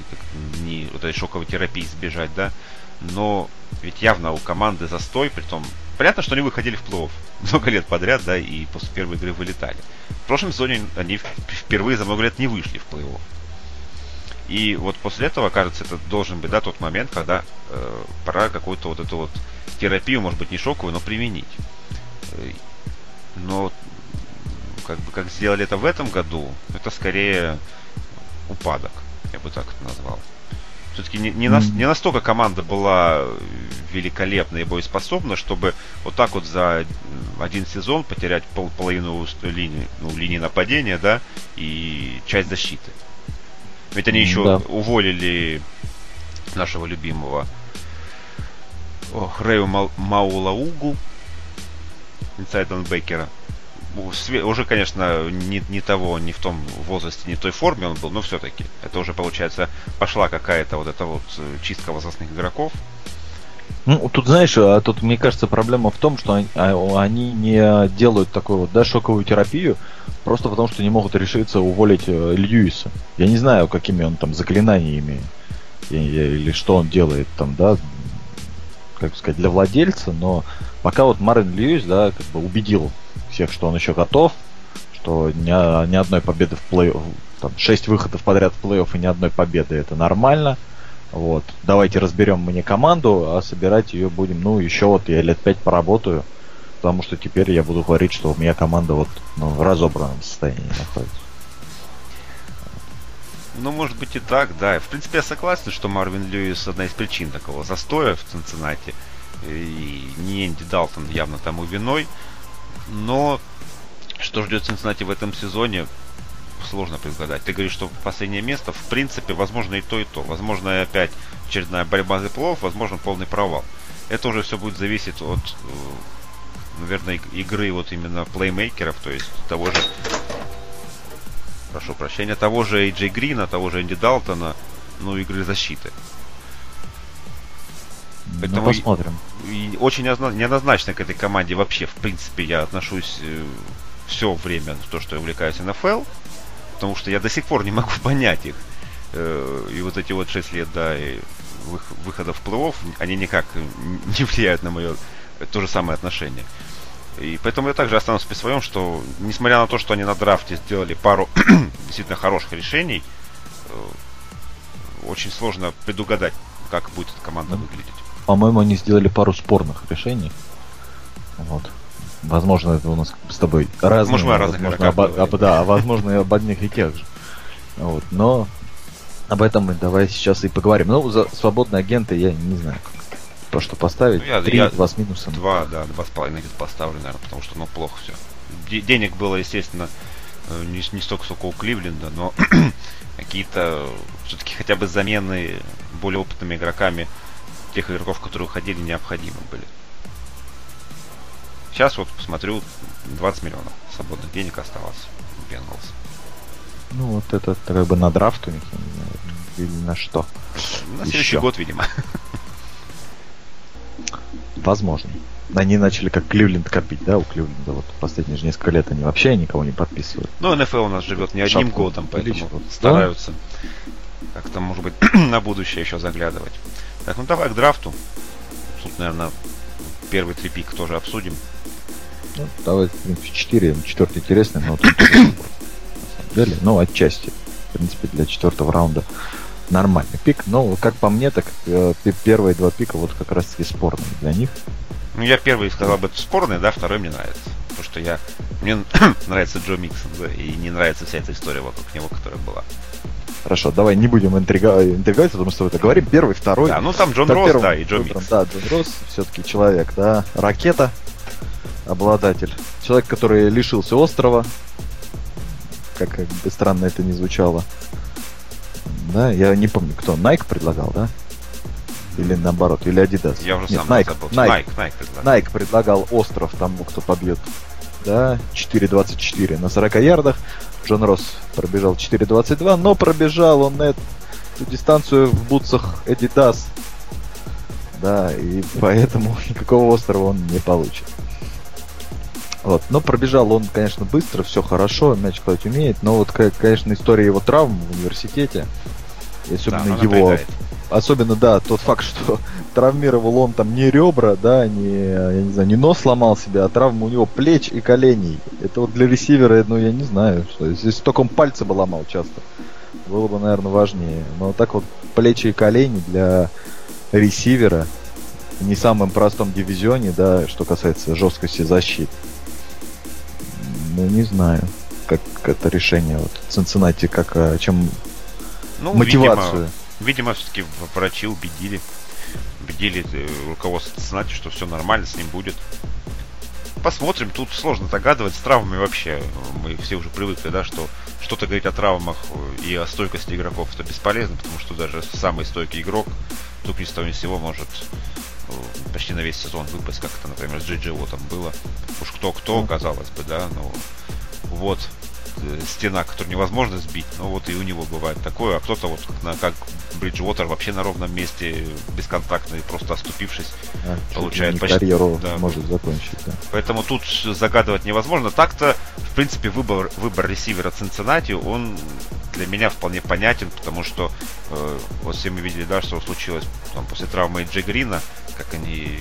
не вот этой шоковой терапии избежать, да, но ведь явно у команды застой, притом понятно, что они выходили в плей-офф много лет подряд, да, и после первой игры вылетали. В прошлом сезоне они впервые за много лет не вышли в плей-офф. И вот после этого, кажется, это должен быть, да, тот момент, когда пора какую-то вот эту вот терапию, может быть, не шоковую, но применить. Но как бы как сделали это в этом году, это скорее упадок, я бы так это назвал. Все-таки не настолько команда была великолепна и боеспособна, чтобы вот так вот за один сезон потерять половину линии нападения, да, и часть защиты. Ведь они еще уволили нашего любимого Рэю Маулаугу, инсайд-лайнбекера. Уже, конечно, не в том возрасте, не в той форме он был, но все-таки. Это уже, получается, пошла какая-то вот эта вот чистка возрастных игроков. Ну, тут, знаешь, тут, мне кажется, проблема в том, что они не делают такую вот, да, шоковую терапию, просто потому что не могут решиться уволить Льюиса. Я не знаю, какими он там заклинаниями или что он делает там, да, как сказать, для владельца, но пока вот Марвин Льюис, да, как бы убедил всех, что он еще готов, что ни одной победы в плей-офф, там, 6 выходов подряд в плей-офф и ни одной победы, это нормально. Вот, давайте разберем мне команду, а собирать ее будем, ну, еще вот я лет 5 поработаю, потому что теперь я буду говорить, что у меня команда вот, ну, в разобранном состоянии находится. Ну, может быть и так, да. В принципе, я согласен, что Марвин Льюис одна из причин такого застоя в Цинциннати. И не Энди Далтон явно тому виной. Но что ждет Цинциннати в этом сезоне, сложно предугадать. Ты говоришь, что последнее место, в принципе, возможно и то, и то. Возможно, опять очередная борьба за плей-офф, возможно, полный провал. Это уже все будет зависеть от, наверное, игры вот именно плеймейкеров, то есть того же, прошу прощения, того же Эйджей Грина, того же Энди Далтона, ну, игры защиты. Поэтому посмотрим. И очень неоднозначно к этой команде вообще, в принципе, я отношусь все время то, что я увлекаюсь НФЛ, потому что я до сих пор не могу понять их. И вот эти вот 6 лет, да, и выхода в плей-офф, они никак не влияют на мое то же самое отношение. И поэтому я также останусь при своем, что несмотря на то, что они на драфте сделали пару действительно хороших решений, очень сложно предугадать, как будет эта команда выглядеть. По-моему, они сделали пару спорных решений. Вот. Возможно, это у нас с тобой разные. Возможно, об одних и тех же. Вот. Но об этом мы давай сейчас и поговорим. Ну, за свободные агенты я не знаю, как то, что поставить. 3-2 с минусом. 2,5 поставлю, наверное, потому что, ну, плохо все. Денег было, естественно, не столько, сколько у Кливленда, но какие-то все-таки хотя бы замены более опытными игроками тех игроков, которые уходили, необходимы были. Сейчас вот посмотрю, 20 миллионов свободных денег осталось у Бенгалс. Ну вот это как бы на драфт у них, или на что? На следующий год, видимо. Возможно. Они начали как Кливленд копить, да, у Кливленда вот последние же несколько лет они вообще никого не подписывают. Ну, НФЛ у нас живет не одним годом, поэтому стараются как-то, может быть, на будущее еще заглядывать. Так, ну давай к драфту. Тут, наверное, первый три пика тоже обсудим. Ну, давай, в принципе, 4. Четвертый интересный, но вот он, ну, отчасти, в принципе, для четвертого раунда нормальный пик. Но, как по мне, так первые два пика вот как раз таки спорные для них. Ну, я первый сказал бы, это спорный, да, второй мне нравится. Потому что мне нравится Джо Миксон, да, и не нравится вся эта история вокруг него, которая была. Хорошо, давай не будем интриговать, потому что мы это говорим. Первый, второй. Да, ну там Джон Росс, да, и Джо Миксон. Да, Джон Росс все-таки человек, да, ракета, обладатель. Человек, который лишился острова. Как бы странно это ни звучало. Да, я не помню, кто. Nike предлагал, да? Или наоборот, или Adidas. Я уже Nike предлагал остров тому, кто побьет. Да, 4.24 на 40 ярдах. Джон Росс пробежал 4.22, но пробежал он эту дистанцию в бутсах Adidas. Да, и поэтому никакого острова он не получит. Вот. Но пробежал он, конечно, быстро, все хорошо, мяч плавать умеет, но вот, конечно, история его травм в университете, и особенно да, его, особенно, да, тот факт, что травмировал он там не ребра, да, не нос сломал себе, а травма у него плеч и коленей. Это вот для ресивера, ну, я не знаю, что, если только он пальцы бы ломал часто, было бы, наверное, важнее. Но вот так вот плечи и колени для ресивера в не самом простом дивизионе, да, что касается жесткости защиты. Ну, не знаю, как это решение вот Цинциннати, как чем, ну, мотивацию. Видимо, все-таки врачи убедили руководство Цинциннати, что все нормально с ним будет. Посмотрим, тут сложно догадывать с травмами вообще. Мы все уже привыкли, да, что что-то говорить о травмах и о стойкости игроков это бесполезно, потому что даже самый стойкий игрок тут ни с того ни с сего может почти на весь сезон выпасть, как это, например, с Джи-Джи там было. Уж кто-кто, казалось бы, да, но вот стена, которую невозможно сбить, но вот и у него бывает такое, а кто-то вот как Бриджуотер вообще на ровном месте, бесконтактно и просто оступившись, получает почти... карьеру, да, может закончить, да. Поэтому тут загадывать невозможно. Так-то, в принципе, выбор ресивера Цинциннати, он для меня вполне понятен, потому что вот все мы видели, да, что случилось там, после травмы Джей Грина, как они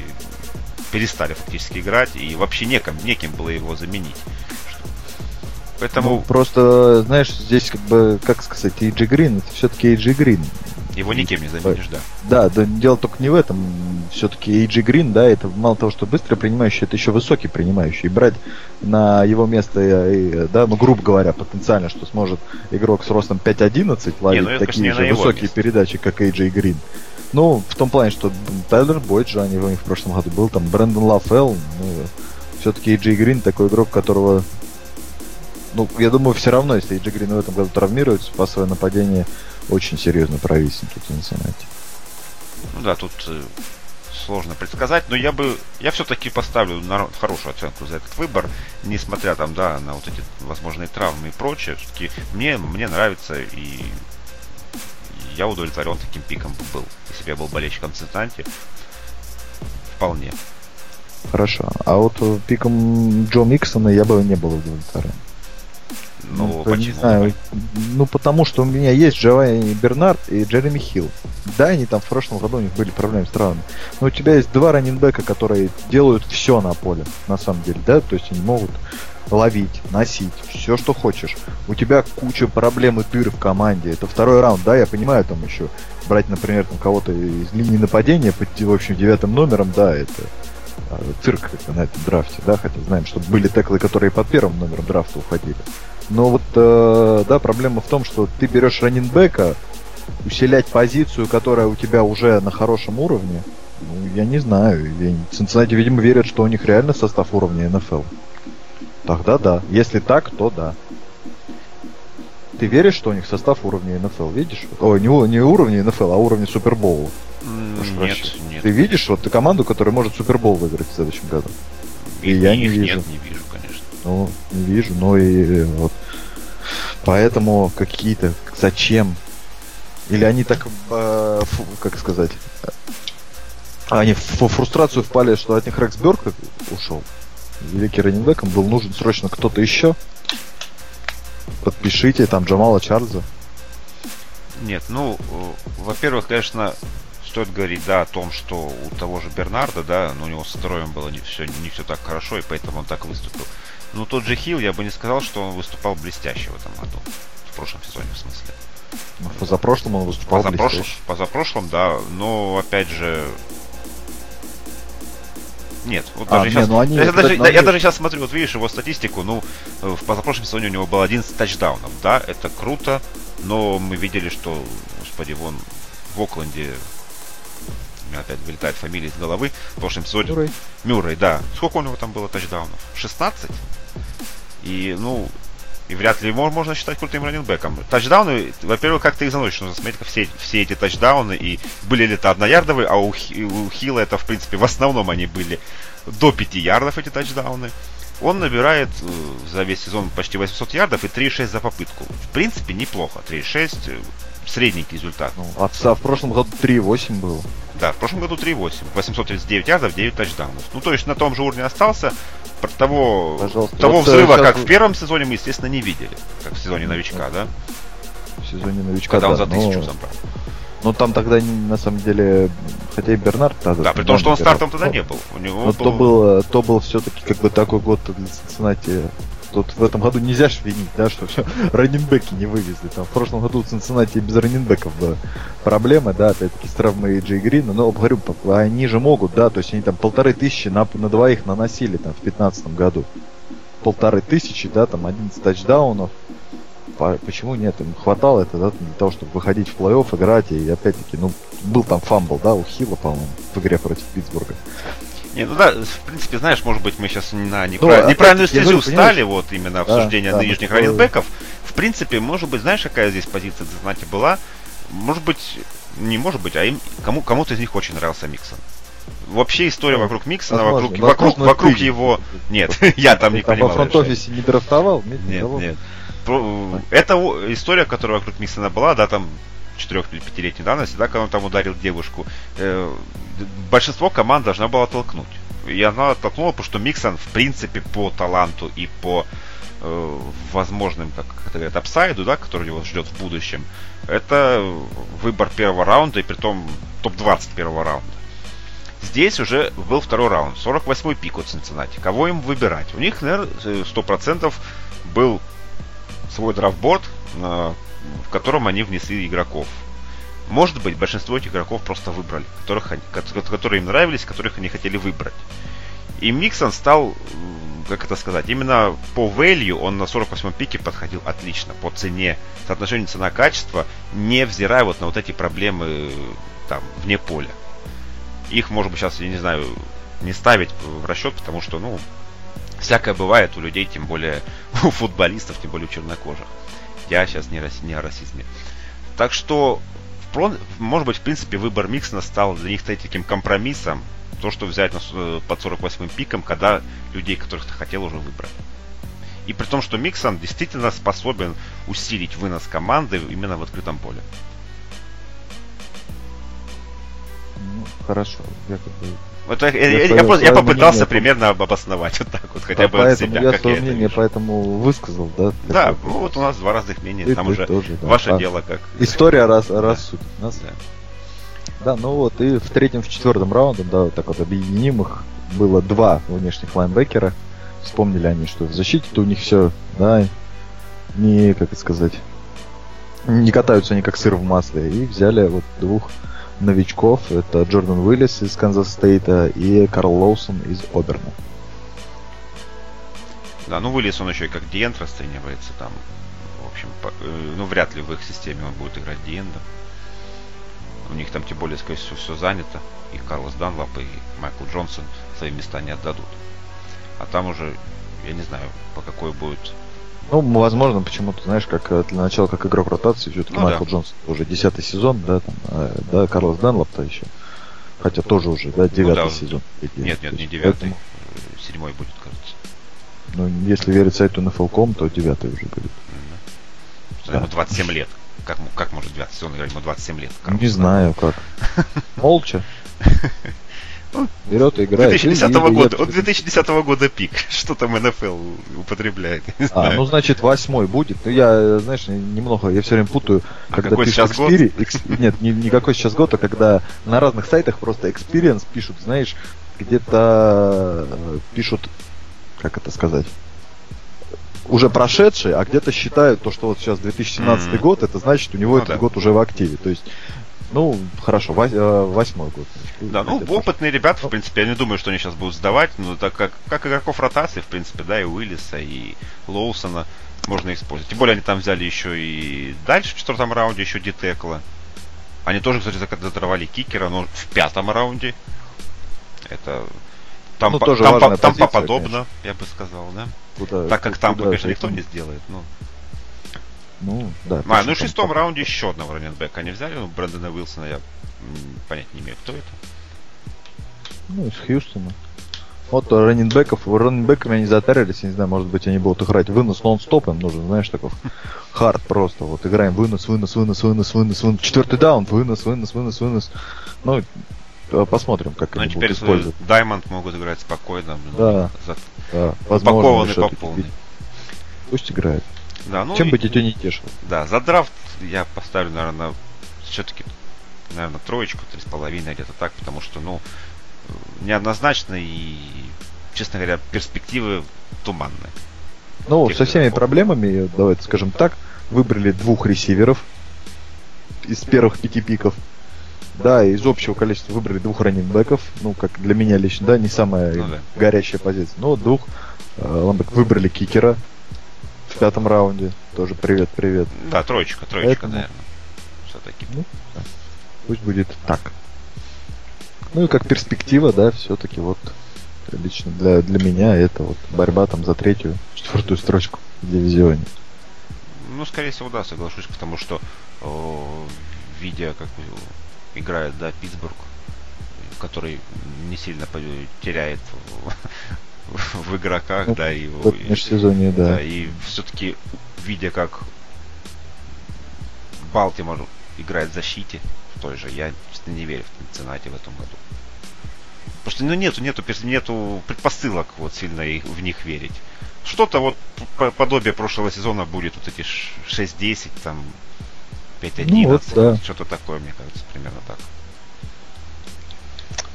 перестали фактически играть, и вообще неким было его заменить. Поэтому... Ну, просто, знаешь, здесь как бы, как сказать, AJ Green, это все-таки AJ Green. Его никем не заменишь, да. Да, дело только не в этом. Все-таки AJ Green, да, это мало того, что быстро принимающий, это еще высокий принимающий. И брать на его место, да, ну, грубо говоря, потенциально, что сможет игрок с ростом 5.11 ловить такие же высокие передачи, как AJ Green. Ну, в том плане, что Тайлер Бойд же, у них в прошлом году был, там, Брэндон Лафелл, ну, все-таки AJ Green такой игрок, которого... Ну, я думаю, все равно, если AJ Green в этом году травмируется, пасовое нападение очень серьезно провиснет тут Цинциннати. Ну да, тут сложно предсказать, но я все-таки поставлю хорошую оценку за этот выбор, несмотря там, да, на вот эти возможные травмы и прочее. Все-таки мне нравится, и я удовлетворен таким пиком был. Если бы я был болельщиком Цинциннати, вполне. Хорошо. А вот пиком Джо Миксона я бы не был удовлетворен. Ну, почему? Не знаю. Ну, потому что у меня есть Джованни Бернард и Джереми Хилл. Да, они там в прошлом году у них были проблемы с травмами. Но у тебя есть два раннинбека, которые делают все на поле, на самом деле, да? То есть они могут ловить, носить, все, что хочешь. У тебя куча проблем и дыр в команде. Это второй раунд, да, я понимаю, там еще брать, например, там кого-то из линии нападения под, в общем, 9 номером, да, это цирк на этом драфте, да, хотя знаем, что были теклы, которые под 1 номером драфта уходили. Но вот, да, проблема в том, что ты берешь раннинбека, усилять позицию, которая у тебя уже на хорошем уровне, ну, я не знаю. Цинциннати, видимо, верят, что у них реально состав уровня НФЛ. Тогда да. Если так, то да. Ты веришь, что у них состав уровня НФЛ, видишь? Ой, не уровня НФЛ, а уровня Супербоула. Нет. Ты видишь вот команду, которая может Супербол выиграть в следующем году? И я не вижу. Нет, не вижу, конечно. Ну, не вижу, но и вот. Поэтому какие-то... Зачем? Или они так... как сказать? Они в фрустрацию впали, что от них Рекс Бёрк ушел. Великий раннинбеком был нужен срочно кто-то еще. Подпишите там Джамала Чарльза. Нет, ну, во-первых, конечно, стоит говорить, да, о том, что у того же Бернарда, да, но у него с троем было не все так хорошо, и поэтому он так выступил. Но тот же Хилл, я бы не сказал, что он выступал блестяще в этом году. В прошлом сезоне, в смысле. Ну, позапрошлом он выступал блестяще. Позапрошлом, да, но, опять же... Нет, вот даже сейчас. Ну, я даже сейчас смотрю, вот видишь его статистику, ну, в позапрошлом сезоне у него было 11 тачдаунов, да, это круто, но мы видели, что, господи, вон в Окленде, у меня опять вылетает фамилия из головы, в прошлом сезоне. Мюррей, да. Сколько у него там было тачдаунов? 16? И, ну, и вряд ли его можно считать крутым раннинбэком. Тачдауны, во-первых, как-то их заносишь. Нужно смотреть, как все эти тачдауны, и были ли это одноярдовые, а у Хилла это, в принципе, в основном они были до 5 ярдов, эти тачдауны. Он набирает за весь сезон почти 800 ярдов и 3,6 за попытку. В принципе, неплохо. 3,6 средненький результат. Ну, отца в прошлом году 3,8 было. Да, в прошлом году 3,8. 839 ярдов, 9 тачдаунов. Ну, то есть на том же уровне остался. Того взрыва, как в первом сезоне, мы, естественно, не видели. Как в сезоне новичка, да? В сезоне новичка, когда он за 1000 забрал. Но там тогда, на самом деле, хотя и Бернард тогда... Да, при том, что он стартом тогда не был. У него то был все-таки как бы такой год для Цинциннати. Тут в этом году нельзя ж винить, да, что все раннинбеки не вывезли. Там в прошлом году у Цинциннати без раннинбеков была проблема, да, опять-таки с травмой Джей Грина. Но, говорю, они же могут, да, то есть они там 1500 на двоих наносили там в 2015 году. 1500, да, там 11 тачдаунов. Почему нет? Им хватало это, да, для того, чтобы выходить в плей-офф, играть. И опять-таки, ну, был там фамбл, да, у Хилла, по-моему, в игре против Питтсбурга. Не, ну да, в принципе, знаешь, может быть, мы сейчас на неправильную стезю встали, вот именно обсуждение нынешних раннинбэков. В принципе, может быть, знаешь, какая здесь позиция, знаете, была? Может быть, не может быть, а им кому-то из них очень нравился Миксон. Вообще история вокруг Миксона, вокруг его... Нет, я там не понимал. А во фронт-офисе не драфтовал? Нет. Это история, которая вокруг Миксона была, да, там... 4- или 5-летней давности, да, когда он там ударил девушку, большинство команд должна была толкнуть. И она оттолкнула, потому что Миксон, в принципе, по таланту и по возможным, как это говорят, апсайду, да, который его ждет в будущем, это выбор первого раунда, и притом топ-20 первого раунда. Здесь уже был второй раунд, 48-й пик от Цинциннати. Кого им выбирать? У них, наверное, 100% был свой драфтборд, в котором они внесли игроков. Может быть, большинство этих игроков просто выбрали, которые им нравились, которых они хотели выбрать. И Миксон стал, как это сказать, именно по value он на 48-м пике подходил отлично, по цене, соотношению цена-качество, невзирая вот на вот эти проблемы там вне поля. Их, может быть, сейчас, я не знаю, не ставить в расчет, потому что, ну, всякое бывает у людей, тем более у футболистов, тем более у чернокожих. Я сейчас не о расизме. Так что, может быть, в принципе, выбор Миксона стал для них таким компромиссом. То, что взять под 48-м пиком, когда людей, которых ты хотел, уже выбрать. И при том, что Миксон действительно способен усилить вынос команды именно в открытом поле. Ну, хорошо. Я попытался примерно обосновать вот так вот, хотя бы от себя. Я свое мнение поэтому высказал, да? Да, ну вот у нас два разных мнения, там уже ваше дело как... История рассудит нас. Да, ну вот, и в третьем, в четвертом раунде, да, вот так вот объединим их, было два внешних лайнбекера. Вспомнили они, что в защите-то у них все, да, не, как это сказать, не катаются они как сыр в масле. И взяли вот двух новичков, это Джордан Уиллис из Канзас-Стейта и Карл Лоусон из Оберна. Да, ну Уиллис, он еще и как диэнд расценивается там, в общем, ну вряд ли в их системе он будет играть диэндом. У них там, тем более, скорее всего, все занято. И Карлос Данлап, и Майкл Джонсон свои места не отдадут. А там уже, я не знаю, по какой будет... Ну, возможно, почему-то, знаешь, как для начала, как игрок ротации, все-таки ну, Майкл да. Джонсон уже 10-й сезон, да, там, да, Карлос Данлап-то еще. Хотя тоже уже, да, 9-й ну, да, сезон. Нет, не 9-й, поэтому... 7-й будет, кажется. Ну, если верить сайту NFL.com, то 9-й уже будет. Mm-hmm. Да. Ему 27 лет. Как может 20 сезон играть? Ему 27 лет. Карлос не знаю, как. Молча. Берет и играет. 2010 года пик. Что там НФЛ употребляет? Ну, значит, 8-й будет. Я, знаешь, немного, я все время путаю. Когда какой сейчас год? Нет, не какой сейчас год, а когда на разных сайтах просто experience пишут, знаешь, где-то пишут, как это сказать, уже прошедшие, а где-то считают то, что вот сейчас 2017 год, это значит, у него ну, этот да. год уже в активе. То есть, ну, хорошо, 8-й год. Да, ну, опытные ребята, в принципе, я не думаю, что они сейчас будут сдавать, но так как игроков ротации, в принципе, да, и Уиллиса, и Лоусона можно использовать. Тем более, они там взяли еще и дальше, в 4-м раунде, еще Дитекла. Они тоже, кстати, задорвали кикера, но в 5-м раунде. Это... Там, ну, тоже там, позиция, там поподобно, конечно. Я бы сказал, да? Куда, так как там, куда, конечно, никто не сделает. Но... Ну, да. Ну в 6-м раунде еще одного раннинбека они взяли. Ну, Брэндона Уилсона, я понять не имею, кто это. Ну, из Хьюстона. Вот раннинбеками они затарились, я не знаю, может быть, они будут играть вынос нон-стоп, им нужен, знаешь, такой хард просто. Вот играем вынос. 4-й даун, вынос. Ну, посмотрим, как они будут использовать. Ну, теперь Даймонд могут играть спокойно. Да, да. Упакованный по полной. Пусть играет. Да, ну чем бы дитё не тешил. Да, за драфт я поставлю, наверное, все-таки, наверное, 3.5, где-то так, потому что, ну, неоднозначно и, честно говоря, перспективы туманные. Ну, со всеми проблемами, давайте скажем так, выбрали двух ресиверов из первых 5 пиков. Да, из общего количества выбрали двух раннинбеков. Ну, как для меня лично, да, не самая горячая позиция. Но двух выбрали кикера в 5-м раунде. Тоже привет. Да, троечка, поэтому... наверное. Все-таки. Ну, да. Пусть будет так. Ну и как перспектива, да, все-таки вот лично для меня это вот борьба там за 3-ю, 4-ю строчку в дивизионе. Ну, скорее всего, да, соглашусь, потому что видя, как играет, да, Питтсбург, который не сильно теряет в игроках, ну, да, и в межсезонье, да. И все-таки, видя, как Балтимор играет в защите, в той же, я честно не верю в Цинциннати в этом году. Потому что ну, нету предпосылок вот сильно в них верить. Что-то вот подобие прошлого сезона будет, вот эти 6-10 там. 5-11, ну, вот, да. Что-то такое, мне кажется, примерно так.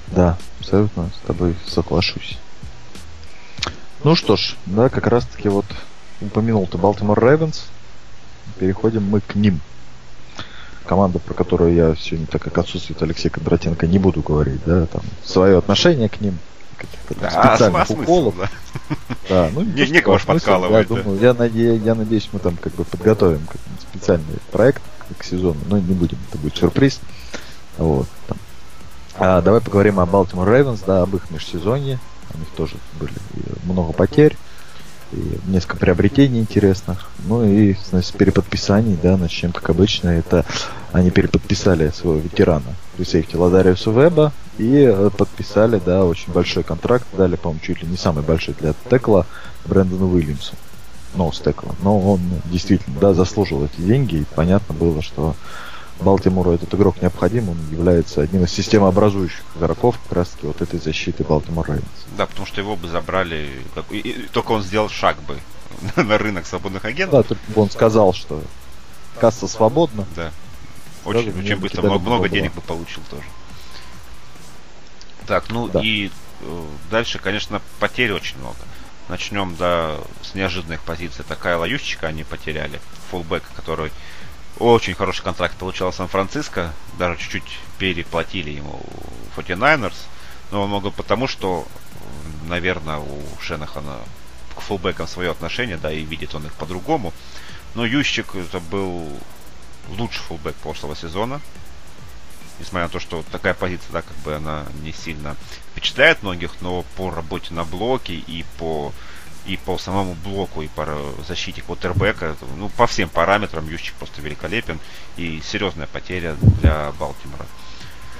Да, абсолютно с тобой соглашусь. Ну что ж, да, как раз таки вот упомянул-то Балтимор Рейвенс. Переходим мы к ним. Команда, про которую я сегодня, так как отсутствует Алексей Кондратенко, не буду говорить, да, там, свое отношение к ним. Да, специальных уколов. Да. Да, ну, некого ж подкалывать. Да. Я надеюсь, мы там как бы подготовим специальный проект к сезону, но не будем, это будет сюрприз. Вот, давай поговорим о Балтимор Рейвенс, да, об их межсезонье. У них тоже были много потерь, и несколько приобретений интересных. Ну и, значит, переподписаний, да, начнем как обычно. Это они переподписали своего ветерана фри-сейфти Лазариуса Веба и подписали, да, очень большой контракт. Дали, по-моему, чуть ли не самый большой для текла Брэндону Уильямсу. Но он действительно, да, заслужил эти деньги, и понятно было, что Балтимору этот игрок необходим, он является одним из системообразующих игроков как раз таки вот этой защиты Балтимор Рейвенс. Да, потому что его бы забрали, и только он сделал шаг бы на рынок свободных агентов. Да, он сказал, что касса свободна. Да. Очень быстро, много денег бы получил тоже. Так, ну да. И дальше, конечно, потерь очень много. Начнем, да, с неожиданных позиций. Это Кайла Ющика они потеряли. Фулбэк, который очень хороший контракт получил в Сан-Франциско. Даже чуть-чуть переплатили ему 49ers. Но много потому, что, наверное, у Шенахана к фулбэкам свое отношение, да, и видит он их по-другому. Но Ющик это был лучший фулбэк прошлого сезона. Несмотря на то, что такая позиция, да, как бы она не сильно впечатляет многих, но по работе на блоке и по самому блоку, и по защите квотербека, ну, по всем параметрам Ющик просто великолепен. И серьезная потеря для Балтимора.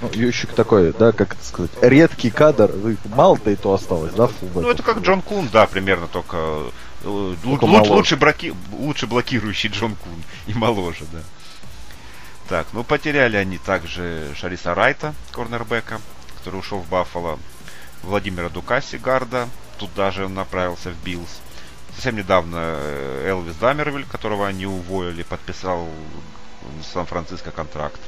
Ну, Ющик такой, да, как это сказать, редкий кадр. Мало-то и то осталось, да, фулбэк? Ну, это как Джон Кун, да, примерно, только лучше блокирующий Джон Кун и моложе, да. Так, ну потеряли они также Шариса Райта, корнербека, который ушел в Баффало, Владимира Дукаси, гарда, туда же он направился в Биллс. Совсем недавно Элвис Дамервиль, которого они уволили, подписал в Сан-Франциско контракт.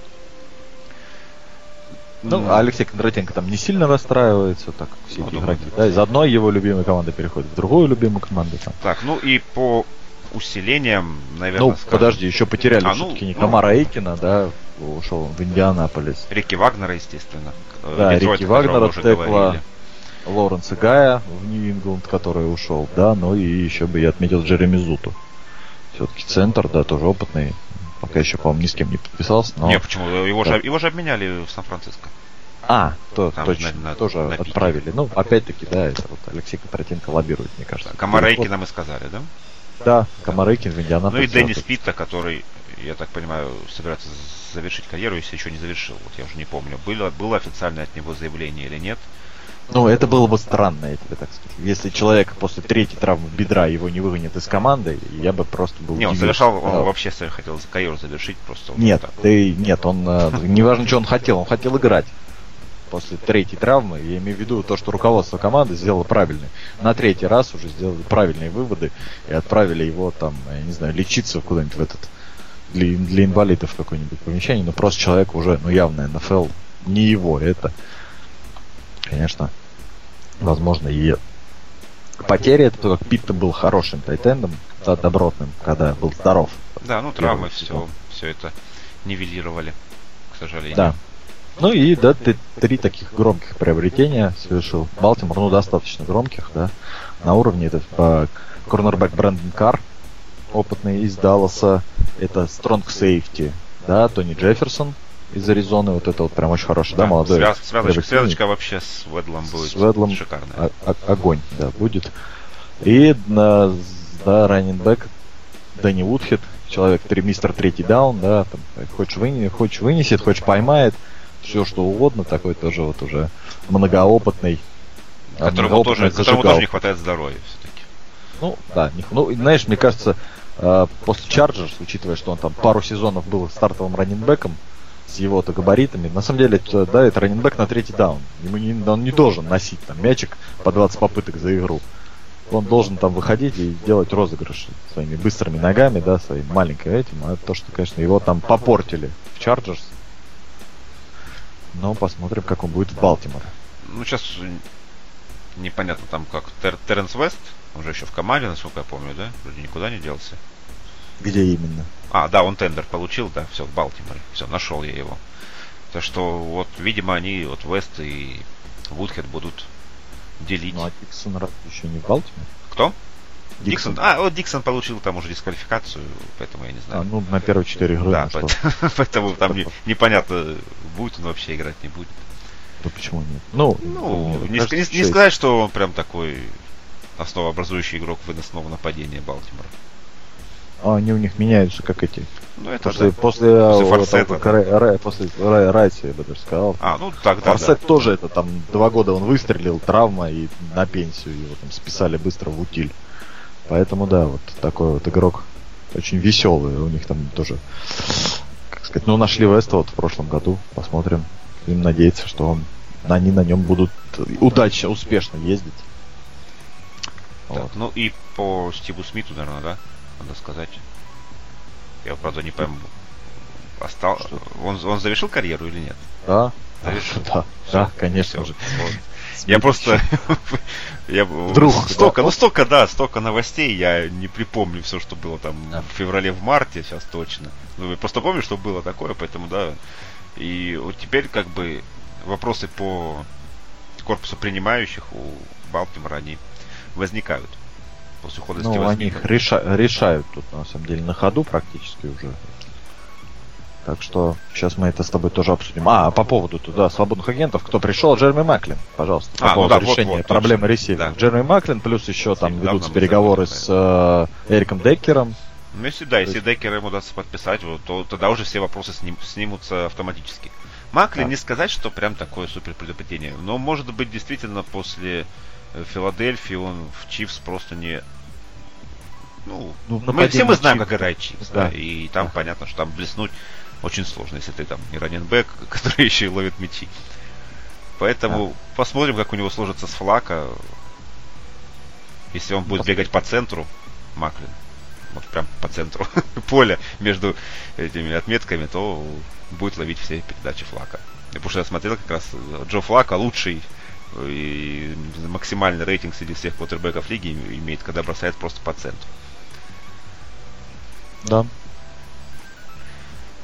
Ну, а Алексей Кондратенко там не сильно расстраивается, так все эти игроки. Да, из одной его любимой команды переходит в другую любимую команду. Там. Так, ну и по усилением, наверное, ну, скажем... подожди, еще потеряли все-таки Никамара Эйкина, да, ушел в Индианаполис. Рики Вагнера, естественно. Да, Рики Вагнера, текла, Лоренса Гая в Нью-Ингланд, который ушел, да, ну и еще бы я отметил Джереми Зуту. Все-таки центр, да, тоже опытный. Пока еще, по-моему, ни с кем не подписался, но... Не, почему? Его же обменяли в Сан-Франциско. Там точно, тоже на отправили. Ну, опять-таки, да, это вот Алексей Кондратенко лоббирует, мне кажется. Камара Эйкина мы сказали, да? Да, Комарыкин в Индианаполисе. Ну и Деннис Питта, который, я так понимаю, собирается завершить карьеру, если еще не завершил. Вот я уже не помню, было официальное от него заявление или нет. Ну, это было бы странно, я тебе так скажу. Если человек после третьей травмы бедра его не выгонят из команды, я бы просто был... Не, он завершал, он вообще хотел карьеру завершить просто. Нет, вот он неважно, что он хотел играть. После третьей травмы, я имею в виду то, что руководство команды сделало правильно. На третий раз уже сделали правильные выводы и отправили его там, я не знаю, лечиться куда-нибудь в этот для инвалидов какое-нибудь помещение, но просто человек уже, ну явно НФЛ не его, это, конечно, возможно и потеря, это потому как Питт был хорошим тайтендом, да, добротным, когда был здоров. Да, ну травмы все это нивелировали, к сожалению. Да. Ну и да, ты три таких громких приобретения совершил Балтимор, ну достаточно громких, да, на уровне этот корнербэк Брэндон Карр, опытный из Далласа, это стронг сейфти, да, Тони Джефферсон из Аризоны, вот это вот прям очень хороший, да, молодой. Связочка вообще с Ведлом будет шикарная. Огонь, да, будет. И раннинбэк Дэнни Вудхед, человек мистер третий даун, да, там, хочешь вынесет, хочешь поймает. Все что угодно, такой тоже вот уже многоопытный. Которому тоже не хватает здоровья все-таки. Ну, да, знаешь, мне кажется, после Chargers, учитывая, что он там пару сезонов был стартовым раннинбэком с его-то габаритами, на самом деле, да, это раннинбэк на третий даун. Он не должен носить там мячик по 20 попыток за игру. Он должен там выходить и делать розыгрыши своими быстрыми ногами, да, своим маленьким этим. А то, что, конечно, его там попортили в Chargers. Но посмотрим, как он будет в Балтиморе. Ну, сейчас непонятно там как. Терренс Вест, он же еще в команде, насколько я помню, да? Вроде никуда не делся. Где именно? Да, он тендер получил, да, все, в Балтиморе. Все, нашел я его. Так что, вот, видимо, они, вот, Вест и Вудхед будут делить. Ну, а Диксон раз еще не в Балтиморе? Кто? Диксон. Диксон получил там уже дисквалификацию, поэтому я не знаю. На первые 4 игры. Да, поэтому там непонятно, будет он вообще играть, не будет. Ну, почему нет? Не сказать, что он прям такой основообразующий игрок выносного нападения Балтимора. Они у них меняются, как эти. Ну, это после Форсета. После Райса, я бы даже сказал. Форсет тоже это там 2 года он выстрелил, травма, и на пенсию его там списали быстро в утиль. Поэтому, да, вот такой вот игрок очень веселый. У них там тоже, как сказать, ну, нашли Веста вот в прошлом году. Посмотрим. Им надеяться, что они на нем будут удачно, успешно ездить. Так, вот. Ну и по Стиву Смиту, наверное, да? Надо сказать. Я, правда, не пойму. Он завершил карьеру или нет? Да. Завершил? Да, да, конечно же. Я просто... Вдруг. Столько новостей, я не припомню все, что было там в феврале, в марте, сейчас точно. Ну, я просто помню, что было такое, поэтому, да. И вот теперь, как бы, вопросы по корпусу принимающих у Балтимора, они возникают. После ухода Стива Смита. Они их решают тут, на самом деле, на ходу практически уже. Так что сейчас мы это с тобой тоже обсудим. По поводу туда свободных агентов, кто пришел? Джереми Маклин, пожалуйста. По поводу решения проблемы ресивера. Да. Джереми Маклин, плюс еще там ведутся переговоры с Эриком Деккером. Ну, если Деккера ему удастся подписать, то тогда уже все вопросы снимутся автоматически. Маклин, не сказать, что прям такое супер предупреждение. Но, может быть, действительно, после Филадельфии он в Чифс просто не... Мы знаем, как играет Чифс, да. И там понятно, что там блеснуть очень сложно, если ты там не раннинбэк, который еще и ловит мячи. Поэтому посмотрим, как у него сложится с Флака. Если он будет бегать по центру, Маклин, вот прям по центру поля, между этими отметками, то будет ловить все передачи Флака. Я потому что я смотрел как раз Джо Флака, лучший и максимальный рейтинг среди всех квотербэков лиги имеет, когда бросает просто по центру. Да.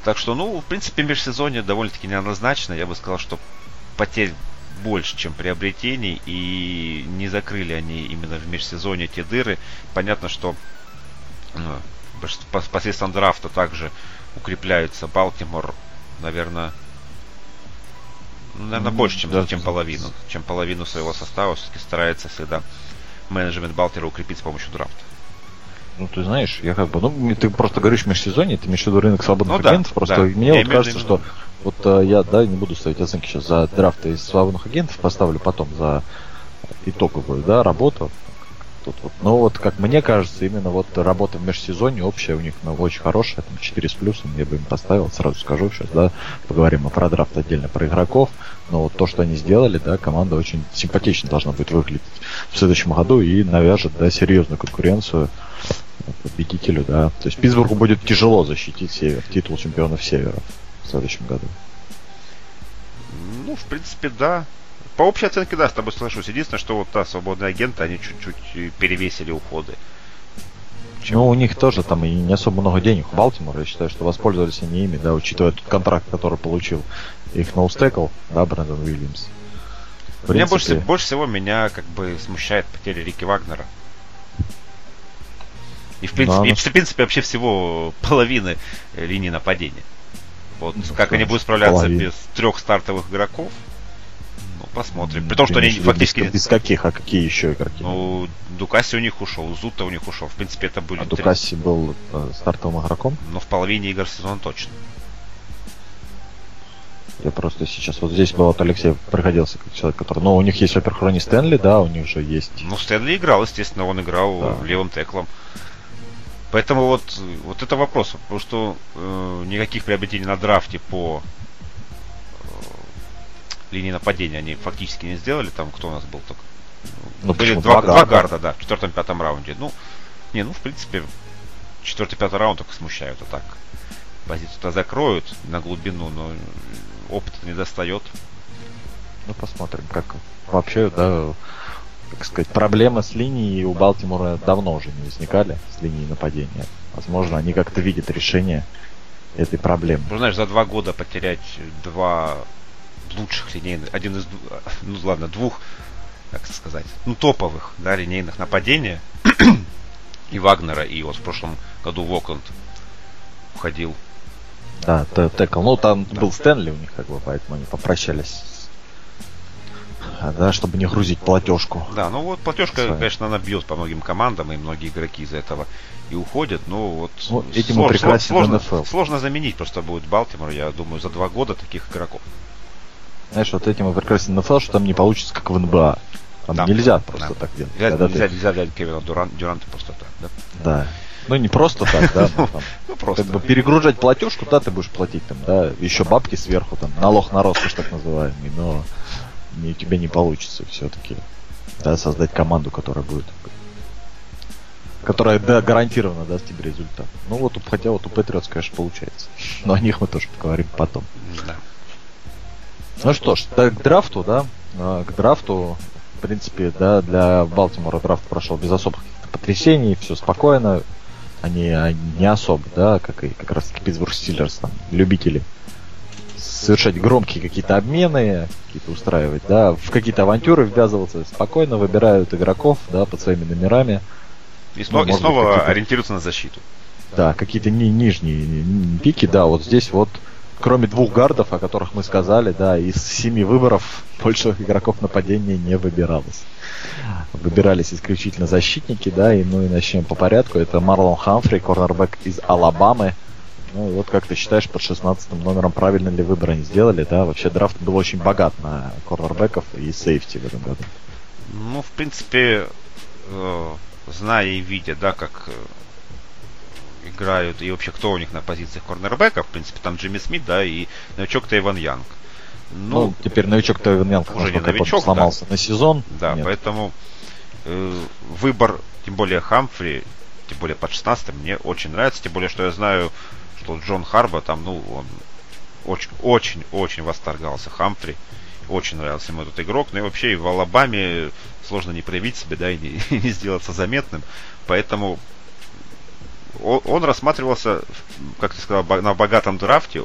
Так что, в принципе, межсезонье довольно-таки неоднозначно. Я бы сказал, что потерь больше, чем приобретений. И не закрыли они именно в межсезонье те дыры. Понятно, что посредством драфта также укрепляется Балтимор, наверное, больше, чем половину. Чем половину своего состава все-таки старается всегда менеджмент Балтимора укрепить с помощью драфта. Ну, ты знаешь, я как бы... ты просто говоришь межсезонье, ты имеешь в виду рынок свободных агентов. Просто мне кажется, что... Я не буду ставить оценки сейчас за драфты из свободных агентов, поставлю потом за итоговую, работу. Но как мне кажется, именно работа в межсезонье общая у них очень хорошая, там 4 с плюсом, я бы им поставил, сразу скажу сейчас, поговорим про драфт отдельно, про игроков, но то, что они сделали, команда очень симпатично должна будет выглядеть в следующем году и навяжет, серьезную конкуренцию победителю, то есть Питтсбургу будет тяжело защитить Север, титул чемпионов Севера в следующем году. В принципе, По общей оценке, с тобой соглашусь. Единственное, что свободные агенты, они чуть-чуть перевесили уходы. У них тоже там и не особо много денег в Балтиморе. Я считаю, что воспользовались они ими, учитывая тот контракт, который получил их ноустекл, Брэндон Уильямс. Меня больше всего смущает потеря Рики Вагнера. И в принципе вообще всего половины линии нападения. Как они будут справляться без 3 стартовых игроков? Посмотрим. При том, что они фактически... Без каких, какие еще игроки? Дукаси у них ушел, Зута у них ушел. В принципе, это были... Дукаси был стартовым игроком? Но в половине игр сезона точно. Я просто сейчас... здесь был Алексей проходился как человек, который... у них есть, во-первых, Ронни Стэнли, у них же есть... Стэнли играл, естественно, он играл левым теклом. Поэтому вот это вопрос. Потому что никаких приобретений на драфте по... линии нападения они фактически не сделали. Там кто у нас был только? Были два гарда, в 4-5 раунде. В принципе, 4-5 раунд только смущают, а так. Позицию-то закроют на глубину, но опыта не достает. Посмотрим, как вообще, как сказать, проблемы с линией у Балтимора давно уже не возникали, с линией нападения. Возможно, они как-то видят решение этой проблемы. За 2 года потерять 2 лучших линейных, двух, как сказать, топовых, линейных нападения и Вагнера, и в прошлом году в Окленд уходил. Да, текл. Там был Стэнли у них, поэтому они попрощались. Чтобы не грузить платежку. Платежка, конечно, она бьет по многим командам, и многие игроки из-за этого и уходят, этим сложно заменить просто будет Балтимор, я думаю, за 2 года таких игроков. Знаешь, этим и прекрасен НФЛ, что там не получится, как в НБА. Там нельзя просто так делать. Нельзя взять Кевина Дюранта просто так, да? Да. Ну, не просто так, да. Просто. Как бы перегружать платеж, куда ты будешь платить, там, да, еще бабки сверху, там, налог на роскошь так называемый, но у тебя не получится все-таки, да, создать команду, которая будет, которая, да, гарантированно даст тебе результат. Ну вот, хотя вот у Патриотс, конечно, получается. Но о них мы тоже поговорим потом. Да. Ну что ж, да, к драфту, да, к драфту, в принципе, да, для Балтимора драфт прошел без особых потрясений, все спокойно. Они не особо, да, как и как раз таки Питтсбург Стиллерс, там, любители совершать громкие какие-то обмены, какие-то устраивать, да, в какие-то авантюры ввязываться, спокойно выбирают игроков, да, под своими номерами. И, ну, и снова быть, ориентируются на защиту. Да, какие-то нижние пики, да, вот здесь вот, кроме двух гардов, о которых мы сказали, да, из 7 выборов больше игроков нападения не выбиралось. Выбирались исключительно защитники, да, и, ну, и начнем по порядку. Это Марлон Хамфри, корнербэк из Алабамы. Ну, вот как ты считаешь, под 16 номером правильно ли выбор они сделали, да? Вообще драфт был очень богат на корнербэков и сейфти в этом году. Ну, в принципе, зная и видя, да, как играют и вообще кто у них на позициях корнербэков, в принципе, там Джимми Смит, да, и новичок Тейвон Янг. Ну, теперь новичок Тейвон Янг уже не новичок, сломался, да, на сезон. Да, нет, поэтому выбор, тем более Хамфри, тем более под 16 мне очень нравится. Тем более, что я знаю, что Джон Харбо там, ну, он очень-очень-очень восторгался Хамфри. Очень нравился ему этот игрок. Ну и вообще и в Алабаме сложно не проявить себя, да, и не сделаться заметным. Поэтому он рассматривался, как ты сказал, на богатом драфте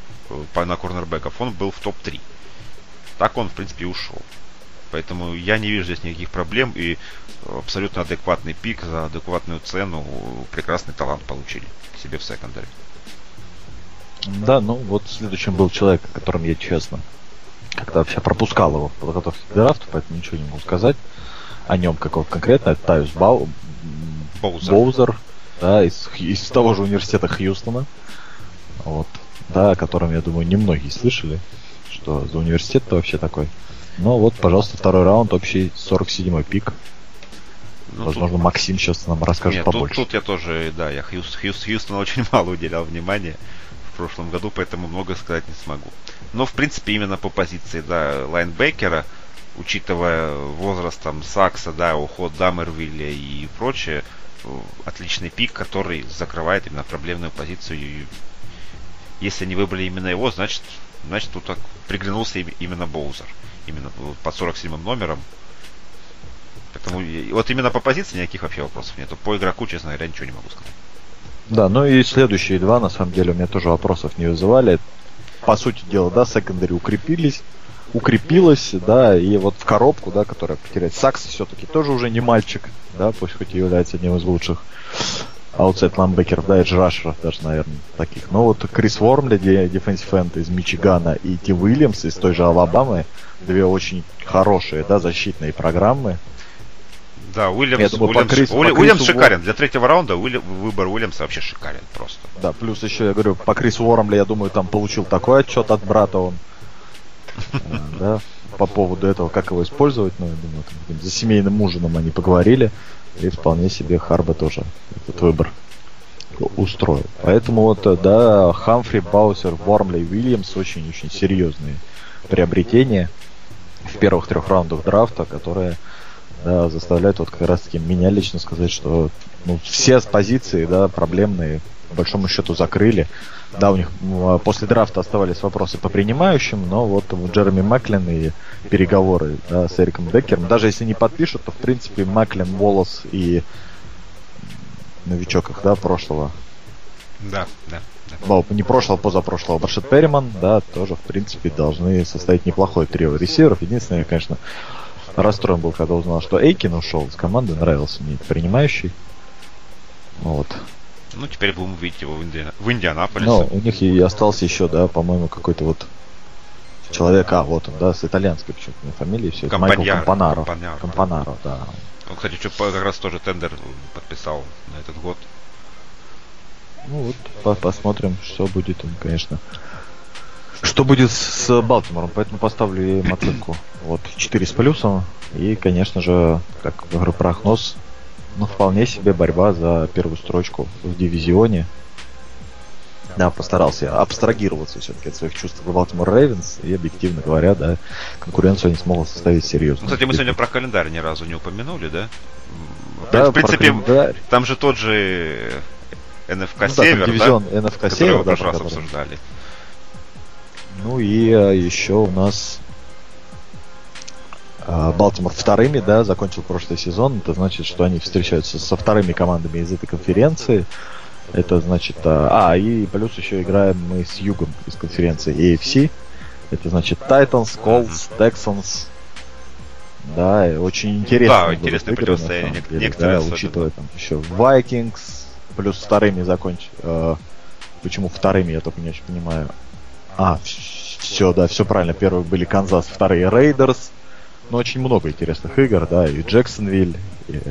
на корнербэков. Он был в топ-3. Так он, в принципе, и ушел. Поэтому я не вижу здесь никаких проблем. И абсолютно адекватный пик за адекватную цену. Прекрасный талант получили к себе в секондаре. Да, ну вот следующим был человек, о котором я, честно, как-то вообще пропускал его в подготовке к драфту, поэтому ничего не могу сказать о нем какого конкретно. Это Тайвис Боузер, да, из того же университета Хьюстона, вот, да, о котором, я думаю, немногие слышали, что за университет-то вообще такой. Но вот, пожалуйста, второй раунд, общий 47-й пик. Ну, возможно, тут Максим сейчас нам расскажет. Нет, побольше. Тут я тоже, да, я Хьюстона очень мало уделял внимания в прошлом году, поэтому много сказать не смогу. Но, в принципе, именно по позиции, да, лайнбекера, учитывая возраст там Сакса, да, уход Даммервилля и прочее, отличный пик, который закрывает именно проблемную позицию. И если не выбрали именно его, значит тут так приглянулся именно Боузер. Именно под 47 номером. Поэтому вот именно по позиции никаких вообще вопросов нету. По игроку, честно говоря, ничего не могу сказать. Да, ну и следующие два, на самом деле, у меня тоже вопросов не вызывали. По сути дела, да, секондари укрепилась, да, и вот в коробку, да, которая потеряет Сакс, все-таки тоже уже не мальчик, да, пусть хоть и является одним из лучших аутсайд ламбекеров, да, и рашеров даже, наверное, таких. Но вот Крис Вормли, дефенсив энд из Мичигана, и Ти Уильямс из той же Алабамы, две очень хорошие, да, защитные программы. Да, Уильямс шикарен. Для третьего раунда выбор Уильямса вообще шикарен просто. Да, плюс еще, я говорю, по Крису Уормли, я думаю, там получил такой отчет от брата он. Да, по поводу этого, как его использовать. Ну, я думаю, там, за семейным ужином они поговорили. И вполне себе Харбо тоже этот выбор устроил. Поэтому вот, да, Хамфри, Баусер, Уормли и Уильямс очень-очень серьезные приобретения в первых 3 раундах драфта, которые, да, заставляет вот как раз таки меня лично сказать, что, ну, все позиции, да, проблемные, по большому счету, закрыли. Да, у них после драфта оставались вопросы по принимающим, но вот Джереми Маклин и переговоры, да, с Эриком Деккером. Даже если не подпишут, то, в принципе, Маклин, Волос и новичок их, да, прошлого. Да. Не прошлого, позапрошлого. Баршет Перриман, да, тоже, в принципе, должны составить неплохое трио ресиверов. Единственное, конечно, расстроен был, когда узнал, что Эйкин ушел из команды. Нравился мне этот принимающий. Вот. Ну, теперь будем видеть его в Индианаполисе. Но у них и остался еще, да, по-моему, какой-то вот человек, вот он, да, с итальянской почему-то на фамилии. Все. Майкл Кампанаро, да. Он, кстати, что, как раз тоже тендер подписал на этот год. Ну, вот, посмотрим, что будет, конечно. Что будет с Балтимором, поэтому поставлю им оценку вот 4 с плюсом. И, конечно же, как прогноз, Ну, вполне себе борьба за первую строчку в дивизионе. Да, постарался абстрагироваться все-таки от своих чувств в Балтимор Рейвенс, и, объективно говоря, да, конкуренцию они смогут составить серьезно. Ну, кстати, мы сегодня про календарь ни разу не упомянули, да? Да, в принципе, там же тот же НФК, ну, Север, да? Дивизион НФК Север, да, раз обсуждали. Ну и еще у нас Балтимор вторыми, да, закончил прошлый сезон. Это значит, что они встречаются со вторыми командами из этой конференции. Это значит... и плюс еще играем мы с югом из конференции AFC. Это значит Titans, Colts, Texans. Да, очень интересно. Да, интересное противостояние. Некоторые, да, учитывая там еще Vikings. Плюс вторыми закончил. Почему вторыми, я только не очень понимаю. Все, да, все правильно. Первые были Канзас, вторые Рейдерс. Но очень много интересных игр, да, и Джексонвиль, и...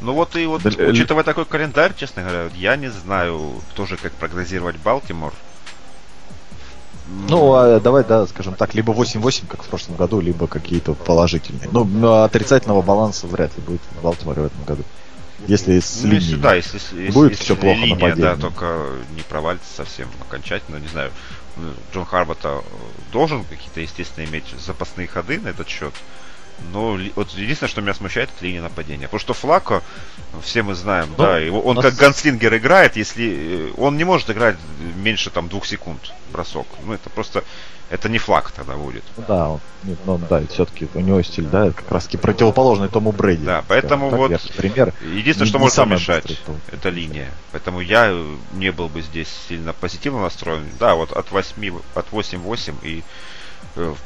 Ну вот и вот, учитывая такой календарь, честно говоря, я не знаю тоже, как прогнозировать Балтимор. Ну, давай, да, скажем так, либо 8-8, как в прошлом году, либо какие-то положительные. Но отрицательного баланса вряд ли будет в Балтиморе в этом году. Если с линией, да, если будет если все плохо линия, нападение. Да, только не провалится совсем окончательно, не знаю. Джон Харбота должен какие-то, естественно, иметь запасные ходы на этот счет. Но вот единственное, что меня смущает, это линия нападения. Потому что Флако, все мы знаем, ну, да, его, он как ганслингер играет, если он не может играть меньше там 2 секунд бросок. Ну это просто, это не Флако тогда будет. Да, да, все-таки у него стиль, да, как раз таки противоположный Тому Брэди. Да, поэтому так, вот, пример, единственное, что может помешать, это линия. Поэтому я не был бы здесь сильно позитивно настроен. Да, вот от 8-8 и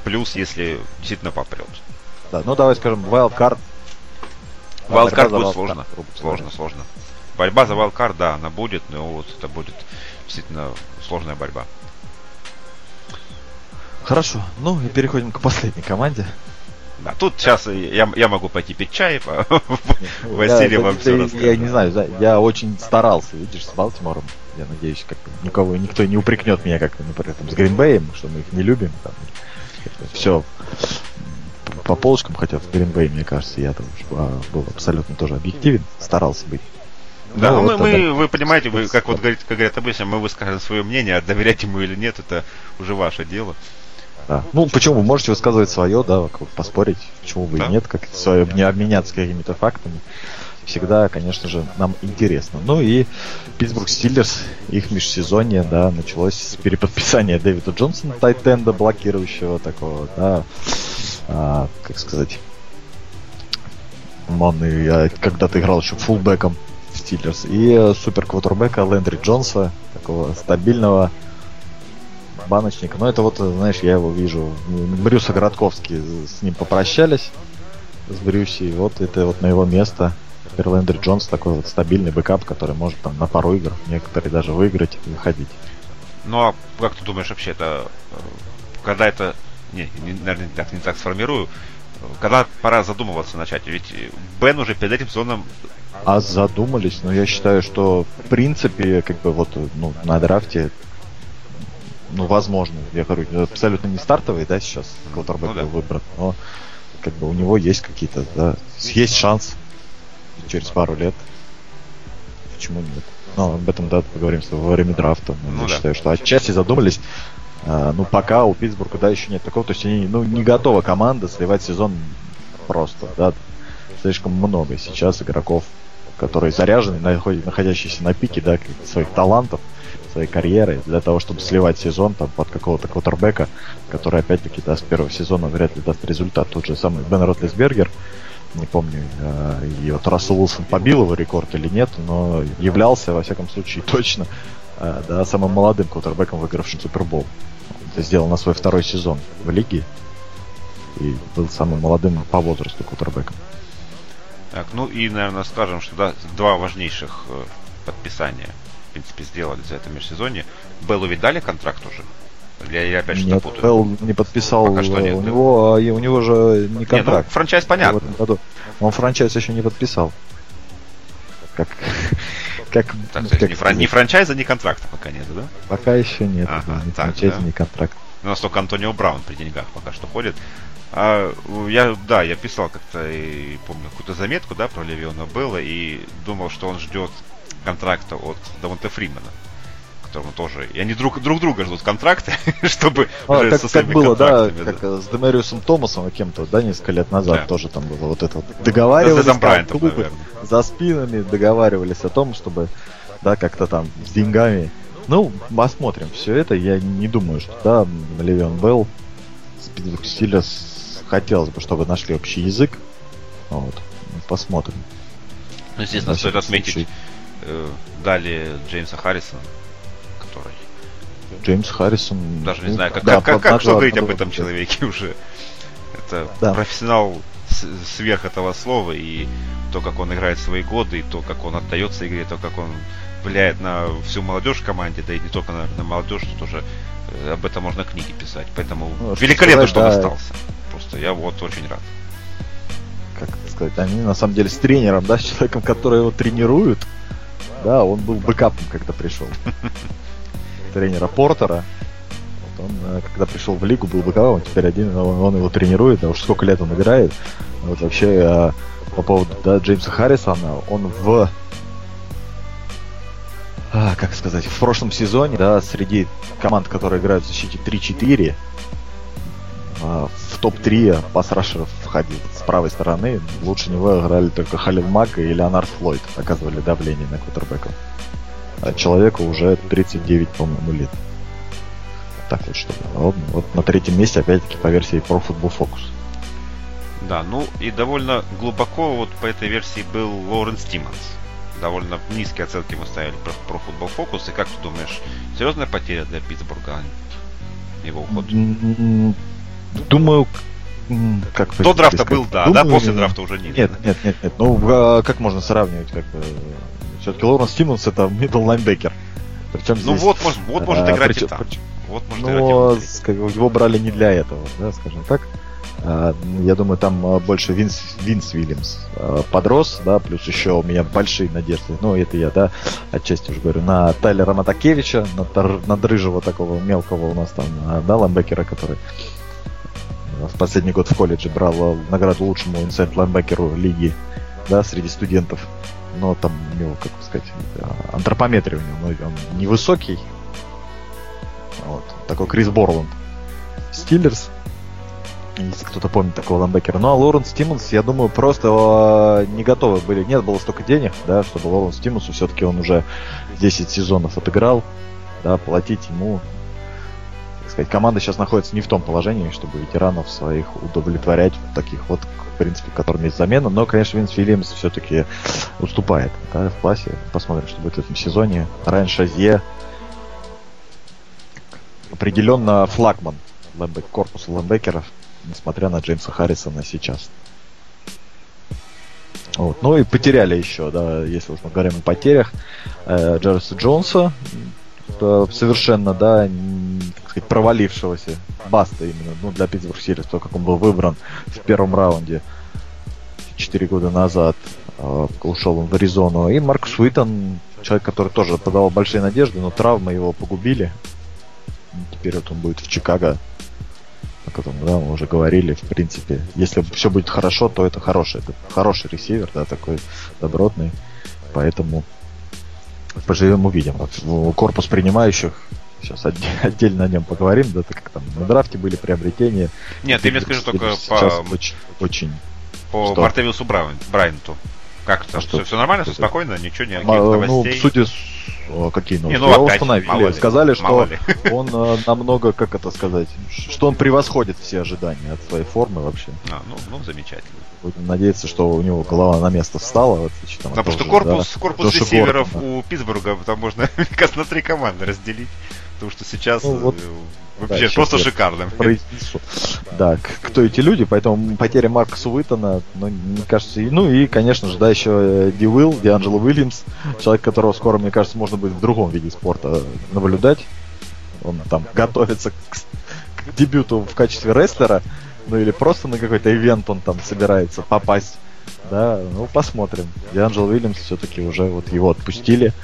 плюс, если действительно попрет. Да, ну давай скажем, Wildcard. Wildcard будет сложно. Сложно. Борьба за Wildcard, да, она будет, но вот это будет действительно сложная борьба. Хорошо, ну и переходим к последней команде. Да, тут сейчас я могу пойти пить чай, Василий вам все расскажет. Я не знаю, я очень старался, видишь, с Балтимором. Я надеюсь, как никто не упрекнет меня как-то, например, с Гринбеем, что мы их не любим. Все по полочкам, хотя в Гринбей, мне кажется, я там был абсолютно тоже объективен, старался быть. Да, ну, вот вы понимаете, вы, как говорят обычно, мы выскажем свое мнение, а доверять ему или нет, это уже ваше дело. Да. Ну, почему? Вы можете высказывать свое, да, поспорить, почему бы и нет, как свое, не обменяться какими-то фактами. Всегда, конечно же, нам интересно. Ну и Питтсбург Стиллерс, их межсезонье, да, началось с переподписания Дэвида Джонсона, тайтенда, блокирующего такого, да. Как сказать, я когда-то играл еще фулбэком в Стиллерс, и суперквотербэка Лэндри Джонса, такого стабильного баночника. Но это вот, знаешь, я его вижу, Брюса Градковский, с ним попрощались, с Брюси, и вот это вот на его место Лэндри Джонс, такой вот стабильный бэкап, который может там на пару игр, некоторые даже выиграть и выходить. Ну а как ты думаешь вообще, это когда это... наверное, не так сформирую. Когда пора задумываться начать? Ведь Бен уже перед этим сезоном... задумались, но я считаю, что в принципе, как бы вот, на драфте, возможно, я говорю, абсолютно не стартовый, да, сейчас квотербэк был выбран, но как бы у него есть какие-то, да, есть шанс через пару лет. Почему нет? Но об этом, да, поговорим во время драфта. Я считаю, что отчасти задумались. Пока у Питтсбурга, да, еще нет такого, то есть они, не готова команда сливать сезон просто, да, слишком много сейчас игроков, которые заряжены, находящиеся на пике, да, своих талантов, своей карьеры, для того, чтобы сливать сезон там под какого-то квотербека, который, опять-таки, да, с первого сезона вряд ли даст результат. Тот же самый Бен Ротлисбергер, не помню, и вот Рассел Уилсон побил его рекорд или нет, но являлся, во всяком случае, точно, да, самым молодым квотербеком, выигравшим Супербол. Это сделал на свой второй сезон в лиге и был самым молодым по возрасту квотербеком. Так, ну и, наверное, скажем, что да, два важнейших подписания, в принципе, сделали за это межсезонье. Беллу ведь дали контракт уже? Я опять что-то путаю. Белл не подписал. Пока что нет. У него же не контракт. Франчайз, понятно. Он франчайз еще не подписал. Как не франчайза, не контракта пока нет, да? Пока еще нет. Франчайза, не контракта. Настолько Антонио Браун при деньгах пока что ходит. Я писал как-то, и помню, какую-то заметку, да, про Левиона Белла, и думал, что он ждет контракта от Девонте Фримена, которому тоже... И они друг друга ждут контракты, чтобы уже со своими контрактами... Как было, да, с Демариусом Томасом и кем-то, да, несколько лет назад тоже там было вот это. Договаривались клубы за спинами, договаривались о том, чтобы, да, как-то там с деньгами... Ну, посмотрим все это. Я не думаю, что, да, Левион Белл с Питтсбург Стиллерс хотелось бы, чтобы нашли общий язык. Вот. Посмотрим. Ну, естественно, на стоит отметить, дали Джеймса Харрисона, который... Джеймс Харрисон... Даже не знаю, как что говорить об этом человеке уже. Это профессионал сверх этого слова, и то, как он играет свои годы, и то, как он отдается игре, и то, как он влияет на всю молодежь в команде, да и не только на молодежь, тут уже об этом можно книги писать. Поэтому великолепно, что он остался. Просто я вот очень рад. Как это сказать, они на самом деле с тренером, да, с человеком, который его тренирует, да, он был бэкапом, когда пришел. Тренера Портера. Вот он, когда пришел в лигу, был бэкапом, теперь один, он его тренирует, да, уж сколько лет он играет. Вот вообще, по поводу, да, Джеймса Харрисона, он в прошлом сезоне, да, среди команд, которые играют в защите 3-4, в топ-3 пас-рашеров входил с правой стороны. Лучше него играли только Халил Мак и Леонард Флойд, оказывали давление на квотербеков. А человеку уже 39, по-моему, лет. Так вот, что вот на третьем месте, опять-таки, по версии Pro Football Focus. Да, ну и довольно глубоко вот по этой версии был Лоуренс Тиммонс. Довольно низкие оценки мы ставили про Football Focus. И как ты думаешь, серьезная потеря для Питтсбурга, его уход? Думаю, как до драфта сказать, был, да, думаю, да, после драфта уже нет. Ну, как можно сравнивать, как бы, все-таки Лоуренс Тиммонс это middle linebacker. Причем здесь, ну вот может играть причем, и там. Вот может играть. Но его брали не для этого, да, скажем так. Я думаю, там больше Винс Уильямс подрос, да, плюс еще у меня большие надежды, ну, это я, да, отчасти уже говорю, на Тайлера Матакевича, на рыжего такого мелкого у нас там, да, лайнбекера, который в последний год в колледже брал награду лучшему инсайд-лайнбекеру лиги, да, среди студентов, но там у него, как сказать, антропометрия у него, но он невысокий, вот, такой Крис Борланд, Стиллерс, если кто-то помнит такого лайнбекера. Ну а Лоуренс Тиммонс, я думаю, просто не готовы были. Нет, было столько денег, да, чтобы Лоуренс Тиммонсу, все-таки он уже 10 сезонов отыграл, да, платить ему, так сказать, команда сейчас находится не в том положении, чтобы ветеранов своих удовлетворять, вот таких вот, в принципе, которым есть замена. Но, конечно, Винс Уильямс все-таки уступает, да, в классе. Посмотрим, что будет в этом сезоне. Райан Шазье определенно флагман корпуса лайнбекеров, несмотря на Джеймса Харрисона сейчас. Вот. Ну и потеряли еще, да, если уж мы говорим о потерях, Джерриса Джонса, совершенно, да, так сказать, провалившегося баста именно, ну, для Питтсбург Стиллерс, то, как он был выбран в первом раунде 4 года назад, ушел он в Аризону. И Марк Швитон, человек, который тоже подавал большие надежды, но травмы его погубили. Теперь вот он будет в Чикаго, о котором, да, мы уже говорили, в принципе. Если все будет хорошо, то это хороший ресивер, да, такой добротный. Поэтому поживем, увидим. Вот, корпус принимающих, сейчас отдельно о нем поговорим, да, так как там на драфте были приобретения. Нет, ты мне скажи только по Мартевиусу Брайанту. Как это? Все нормально, все спокойно, ничего, никаких новостей? Ну, судя какие новости, его установили, сказали, что он намного, как это сказать, что он превосходит все ожидания от своей формы вообще. Ну, замечательно. Будем надеяться, что у него голова на место встала. Вот, там, потому что корпус ресиверов у Питтсбурга, там можно на 3 команды разделить, потому что сейчас... Вообще, да, просто шикарно. Да, кто эти люди, поэтому потеря Марка Суитона, ну, мне кажется, ну и, конечно же, да, еще Дианджело Уильямс, человек, которого скоро, мне кажется, можно будет в другом виде спорта наблюдать. Он там готовится к дебюту в качестве рестлера, ну или просто на какой-то ивент он там собирается попасть. Да, ну посмотрим. Дианджело Уильямс все-таки уже вот его отпустили.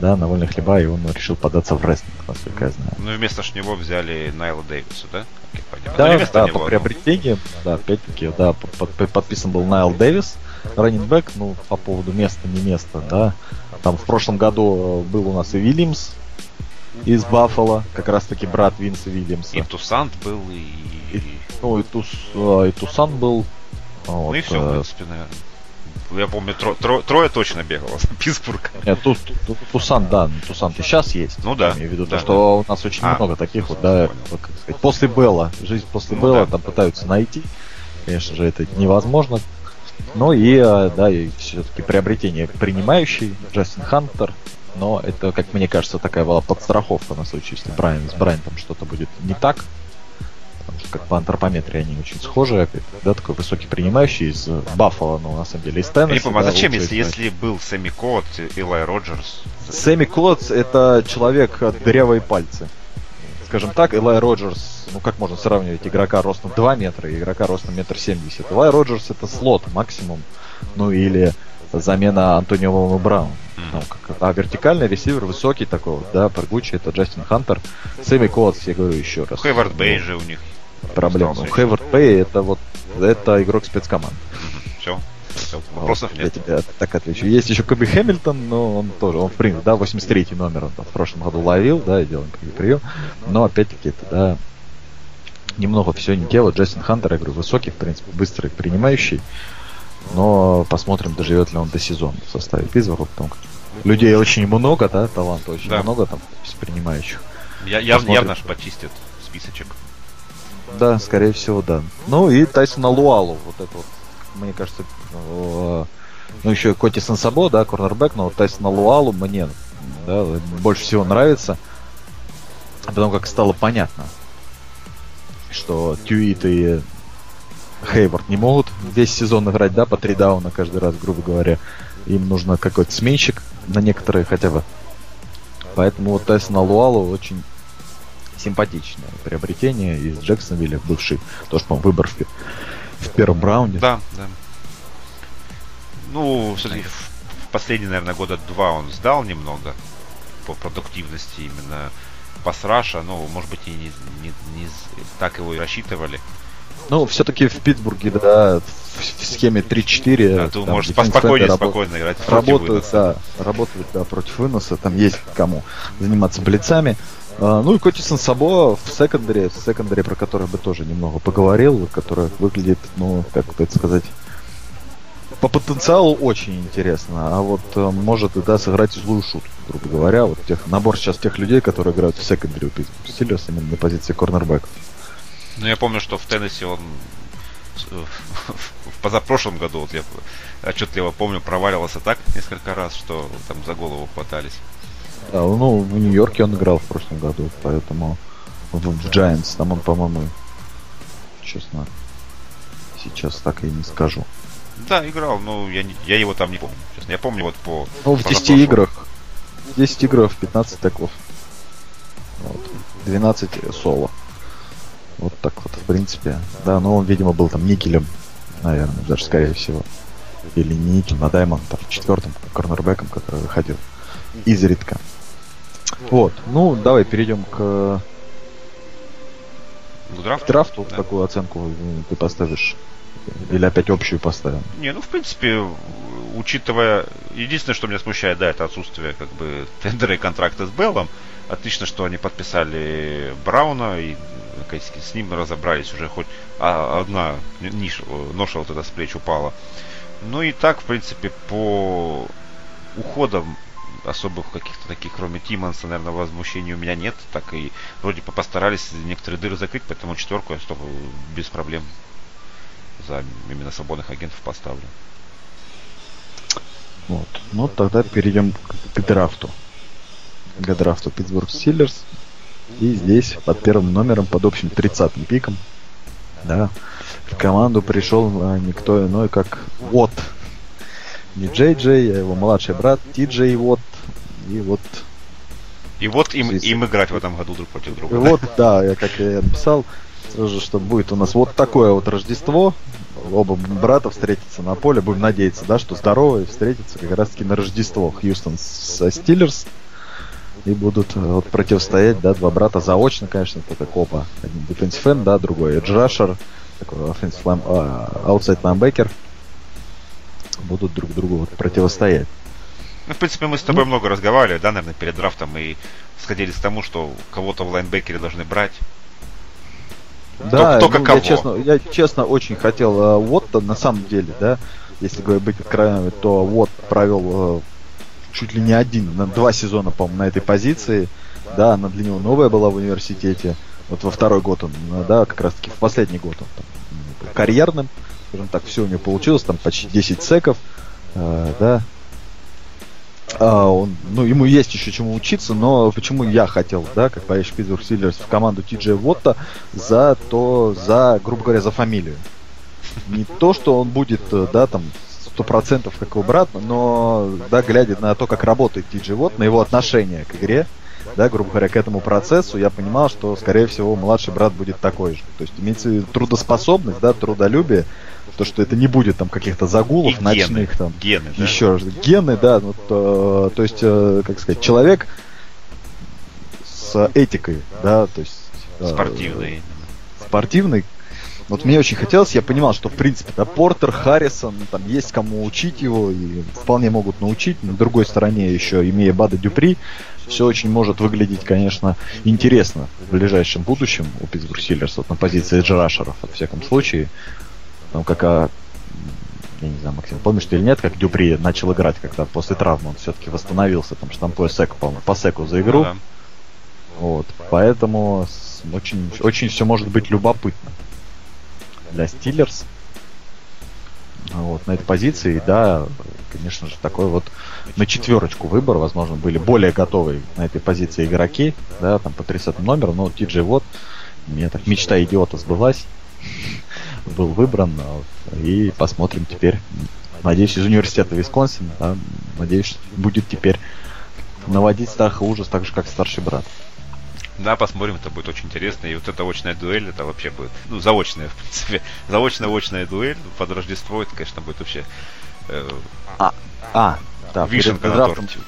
да, на вольных хлеба, и он решил податься в рестлинг, насколько я знаю. Ну и вместо него взяли Найла Дэвиса, да? Да, да, него, по приобретению, да, опять-таки, да, подписан был Найл Дэвис, раннинбэк, ну, по поводу места, не места, да. Там в прошлом году был у нас и Вильямс из Баффало, как раз-таки брат Винса Вильямса. И Тусант был, и... Ну, и Тусант был. Ну вот, и все, в принципе, наверное. Я помню, трое точно бегало за Питтсбург. Нет, Тусан, да, Тусан и сейчас есть. Ну да. Я имею в виду, да, то, что да. У нас очень много таких вот, да, как сказать, после Белла. Жизнь после Белла, да, там пытаются найти. Конечно же, это невозможно. Ну и, да, и все-таки приобретение принимающий, Джастин Хантер. Но это, как мне кажется, такая была подстраховка на случай, если Брайан, с Брайантом что-то будет не так. Потому что как по антропометрии они очень схожи, опять, да, такой высокий принимающий из Баффало, но на самом деле из Теннесси. Да, а зачем, если был Сэмми Коттс, Илай Роджерс? Сэмми Коттс — это человек дырявые пальцы. Скажем так, Илай Роджерс, ну как можно сравнивать игрока ростом 2 метра и игрока ростом 1,70 м? Илай Роджерс — это слот максимум, ну или замена Антонио Брауна. А вертикальный ресивер высокий такой, вот, да, прыгучий, это Джастин Хантер. Сэмми Коттс, я говорю еще раз. Хейвард Бэй же у них. Проблема. Хейвард Бэй — это вот это игрок спецкоманд. Все. Вопросов вот, нет. Я тебя так отвечу. Есть еще Коби Хэмилтон, но он тоже, он в принципе, да, 83-й номер он там в прошлом году ловил, да, и делал прием. Но опять-таки это, да, немного все не дело. Джастин Хантер, я говорю, высокий, в принципе, быстрый принимающий. Но посмотрим, доживет ли он до сезона в составе Питтсбурга, потому как людей очень много, да, таланта очень много там принимающих. Явно аж почистят списочек. Да, скорее всего, да. Ну и Тайсона Луалу, вот это вот, мне кажется, ну еще Коти Сансабо, да, корнербэк, но вот Тайсона Луалу мне, да, больше всего нравится, потому как стало понятно, что Тьюит и Хейвард не могут весь сезон играть, да, по три дауна каждый раз, грубо говоря, им нужно какой-то сменщик на некоторые хотя бы, поэтому вот Тайсона Луалу очень симпатичное приобретение из Джексонвилля, бывший, то что он выбор в первом раунде. Да, да. Ну, все-таки в последние, наверное, года два он сдал немного по продуктивности именно пас-раша, но, может быть, и не так его и рассчитывали. Ну, все-таки в Питтсбурге, да, в схеме 3-4. Да, там, может, спокойно играть. Работают, да, против выноса, там есть кому заниматься блицами. Ну и Коти Сансабо в секондаре, про который бы тоже немного поговорил, которая выглядит, ну, как бы это сказать, по потенциалу очень интересно, а вот может, да, сыграть и злую шутку, грубо говоря. Вот набор сейчас тех людей, которые играют в секондаре у Питтсбург Стиллерс именно на позиции корнербэков. Ну я помню, что в Теннесси он в позапрошлом году, вот я отчетливо помню, проваливался так несколько раз, что там за голову хватались. Да, ну, в Нью-Йорке он играл в прошлом году, поэтому в Giants, там он, по-моему, честно, сейчас так и не скажу. Да, играл, но я его там не помню, честно. Я помню вот по... Ну, в 10 играх. 10 играх, 15 теклов. Вот. 12 соло. Вот так вот, в принципе. Да, но он, видимо, был там никелем, наверное, даже скорее всего. Или не никелем, а даймондом, четвертым корнербэком, который выходил изредка. Вот, ну давай перейдем к драфту. Да. Какую оценку ты поставишь? Или опять общую поставим? Не, ну в принципе, учитывая... Единственное, что меня смущает, да, это отсутствие как бы тендера и контракта с Беллом. Отлично, что они подписали Брауна и с ним разобрались уже, хоть одна ноша вот эта с плеч упала. Ну и так, в принципе, по уходам особых каких-то таких, кроме Тиммонса, наверное, возмущений у меня нет. Так и вроде постарались некоторые дыры закрыть, поэтому четверку я без проблем за именно свободных агентов поставлю. Вот. Ну тогда перейдем к драфту. К драфту Питтсбург Стиллерс. И здесь под первым номером, под общим 30-м пиком, да, в команду пришел никто иной, как Уотт. Не Джей Джей, а его младший брат Ти Джей Уотт. И вот. И вот им играть в этом году друг против друга. И вот, да, я как я написал, сразу, что будет у нас вот такое вот Рождество. Оба брата встретятся на поле. Будем надеяться, да, что здоровые встретятся как раз таки на Рождество. Хьюстон со Стиллерс и будут вот противостоять, да, два брата заочно, конечно, это как оба. Один defensive end, да, другой edge-rusher, такой offensive line, outside linebacker. Будут друг другу вот противостоять. Ну, в принципе, мы с тобой много разговаривали, да, наверное, перед драфтом, и сходились к тому, что кого-то в лайнбекере должны брать. Да, только ну, кого. Я честно очень хотел Уотта, на самом деле, да, если говорить быть откровенным, то Уотт провел чуть ли не два сезона, по-моему, на этой позиции. Да, она для него новая была в университете. Вот во второй год он, да, как раз таки в последний год он там, карьерным, скажем так, все у него получилось, там почти 10 секов, да. Ему есть еще чему учиться, но почему я хотел, да, как болельщик Питтсбург Стиллерс, в команду Ти Джей Уотта грубо говоря, за фамилию. Не то, что он будет, да, там, 100% как его брат, но, да, глядя на то, как работает Ти Джей Уотт, на его отношение к игре, да, грубо говоря, к этому процессу, я понимал, что, скорее всего, младший брат будет такой же. То есть имеется в виду трудоспособность, да, трудолюбие, то, что это не будет там каких-то загулов ночных, там, гены, да? Еще раз, гены, да, вот, то есть, как сказать, человек с этикой, да, то есть... Спортивный. Вот мне очень хотелось, я понимал, что, в принципе, да, Портер, Харрисон, там есть кому учить его, и вполне могут научить. На другой стороне еще, имея Бада Дюпри, все очень может выглядеть, конечно, интересно в ближайшем будущем у Питтсбург Стиллерс, вот на позиции джерашеров, во всяком случае. Там как, я не знаю, Максим, помнишь ты или нет, как Дюпри начал играть, когда после травмы он все-таки восстановился, там штампуя сек, по-моему, по секу за игру. Да. Вот, поэтому очень, очень все может быть любопытно для Стиллерс. Вот, на этой позиции, да, конечно же, такой вот на четверочку выбор, возможно, были более готовые на этой позиции игроки, да, там по 30 номеру, но Ти Джей Уотт, мне так мечта идиота сбылась. Был выбран, и посмотрим теперь, надеюсь, из университета Висконсин, да, надеюсь, будет теперь наводить страх и ужас так же, как старший брат. Да, посмотрим, это будет очень интересно, и вот эта очная дуэль, это вообще будет, ну, заочная, в принципе, заочная-очная дуэль под Рождество, это, конечно, будет вообще да, вишенка на торте.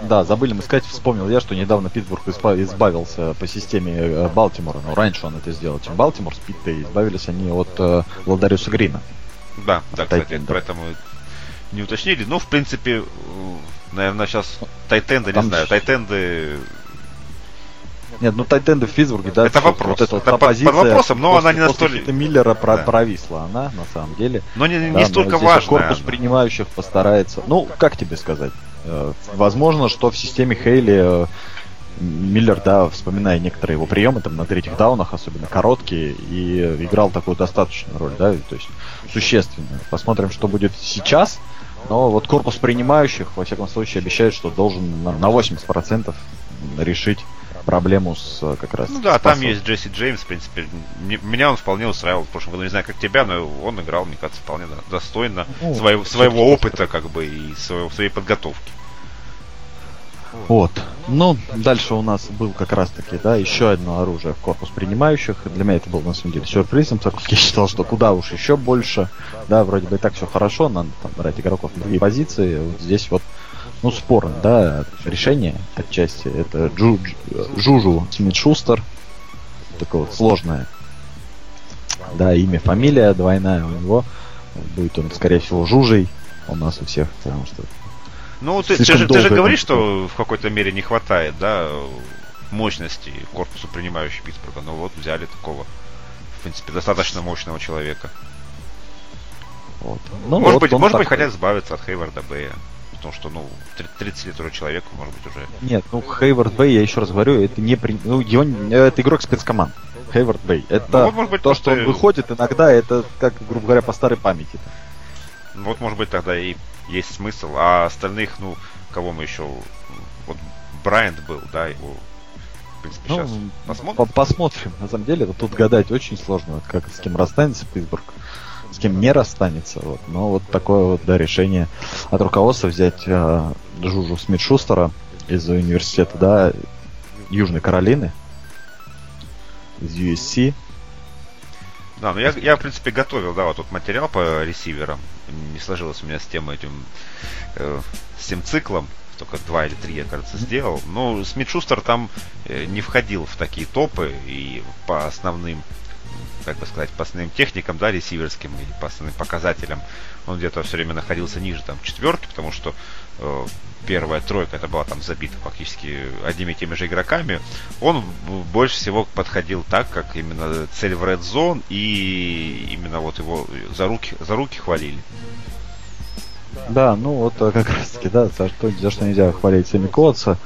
Да, забыли мы сказать, вспомнил я, что недавно Питтсбург избавился по системе Балтимора, но раньше он это сделал, чем Балтимор с Питтой, избавились они от Ладариуса Грина. Да, от, да, кстати, поэтому не уточнили, но в принципе, наверное, сейчас тайтенды, там не знаю, тайтенды... Нет, ну тайтенды в Питтсбурге, да, это вопрос. Вот эта вот позиция под вопросом, но после, она не настолько... Миллера, да, провисла она, на самом деле. Но не да, столько важно. Корпус принимающих постарается... Ну, как тебе сказать? Возможно, что в системе Хейли Миллер, да, вспоминая некоторые его приемы, там на третьих даунах, особенно короткие, и играл такую достаточную роль, да, то есть существенную. Посмотрим, что будет сейчас, но вот корпус принимающих, во всяком случае, обещает, что должен на 80% решить проблему с как раз... Ну да, там есть Джесси Джеймс, в принципе, меня он вполне устраивал в прошлом году, не знаю, как тебя, но он играл, мне кажется, вполне достойно своего опыта, как бы, и своей подготовки. Вот. Ну, дальше у нас был как раз-таки, да, еще одно оружие в корпус принимающих. Для меня это был, на самом деле, сюрпризом, так как я считал, что куда уж еще больше, да, вроде бы и так все хорошо, надо там брать игроков на другие позиции, вот здесь вот. Ну, спорно, да, решение отчасти. Это Жужу Смит-Шустер. Такое вот сложное. Да, имя, фамилия двойная у него. Будет он, скорее всего, Жужей у нас у всех, потому что... Ну, ты же говоришь, что в какой-то мере не хватает, да, мощности корпусу принимающего Питтсбурга. Но вот взяли такого, в принципе, достаточно мощного человека. Вот. Ну, может быть, хотят избавиться от Хейварда Бэя. Потому что, 30 лет уже человеку, может быть, уже... Нет, Хейвард Бэй, я еще раз говорю, это не... это игрок спецкоманд. Хейвард Бэй. Это то, что он выходит иногда, это, как, грубо говоря, по старой памяти. Ну, вот, может быть, тогда и есть смысл. А остальных, кого мы еще... Вот Брайант был, да, его... В принципе, сейчас посмотрим. Посмотрим. На самом деле, тут гадать очень сложно, как с кем расстанется Питтсбург, с кем не расстанется, вот. Но вот такое вот, да, решение от руководства взять Жужу Смит-Шустера из университета, да, Южной Каролины, из USC. Да, я в принципе готовил, да, вот тут материал по ресиверам. Не сложилось у меня с тем циклом. только 2 или 3, я кажется, сделал. Но Смит-Шустер там не входил в такие топы, и по основным, как бы сказать, по основным техникам, да, ресиверским, или по основным показателям, он где-то все время находился ниже там четверки, потому что первая тройка, это была там забита фактически одними и теми же игроками. Он больше всего подходил так, как именно цель в Red Zone, и именно вот его за руки хвалили. Да, ну вот как раз таки, да, за что нельзя хвалить Сэмми Котса,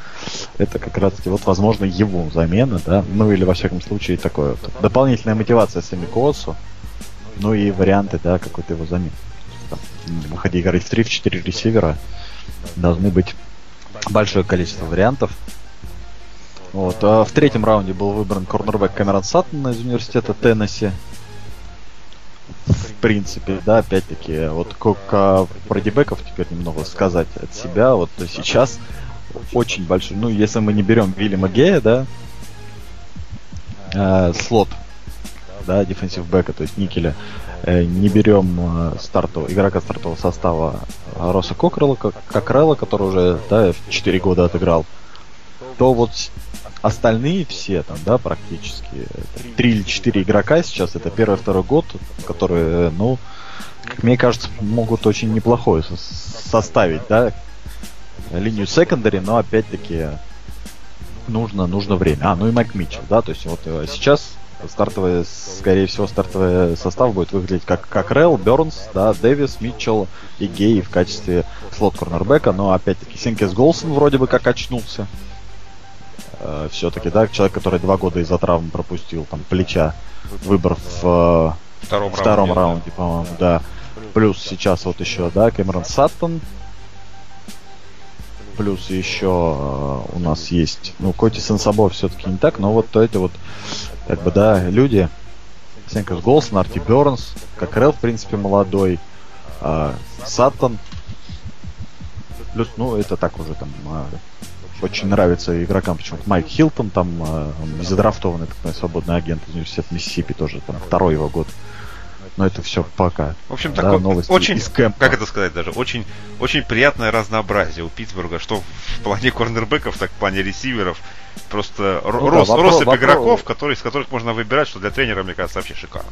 это как раз таки вот, возможно, его замена, да, ну или во всяком случае такое вот, дополнительная мотивация Сэмми Котсу, ну и варианты, да, какой-то его замены. Выходи играть в 3-4 ресивера, должны быть большое количество вариантов. Вот. А в третьем раунде был выбран корнербэк Камерон Саттон из университета Теннесси. В принципе, да, опять-таки, вот как про дебеков теперь немного сказать от себя, вот сейчас очень большой, ну, если мы не берем Вильяма Гея, да, слот, да, дефенсив-бэка, то есть никеля, не берем игрока стартового состава Росса Кокрелла, который уже, да, 4 года отыграл, то вот остальные все там, да, практически 3 или 4 игрока сейчас, это первый, второй год, которые, ну, как мне кажется, могут очень неплохое составить, да, линию секондари, но опять-таки нужно время. Ну и Майк Митчелл, да, то есть вот сейчас скорее всего, стартовый состав будет выглядеть как Релл, Бернс, да, Дэвис, Митчелл и Гей в качестве слот-корнербэка, но опять-таки Синкес Голсон вроде бы как очнулся. Все-таки, да, человек, который 2 года из-за травм пропустил, там, плеча, выбор в втором раунде, по-моему, да. Плюс сейчас вот еще, да, Камерон Саттон. Плюс еще у нас есть, ну, Коти Сенсабо все-таки не так, но вот эти вот, как бы, да, люди. Сенкерс Голсон, Арти Бернс, Кокрелл, в принципе, молодой, Саттон. Плюс, ну, это так уже там... Очень нравится игрокам почему-то Майк Хилтон, там задрафтованный такой свободный агент из университета Миссисипи, тоже там 2-й его год. Но это все пока. В общем, да, такое очень, как это сказать, даже очень, очень приятное разнообразие у Питтсбурга, что в плане корнербэков, так в плане ресиверов. Просто россыпь игроков, из которых можно выбирать, что для тренера, мне кажется, вообще шикарно.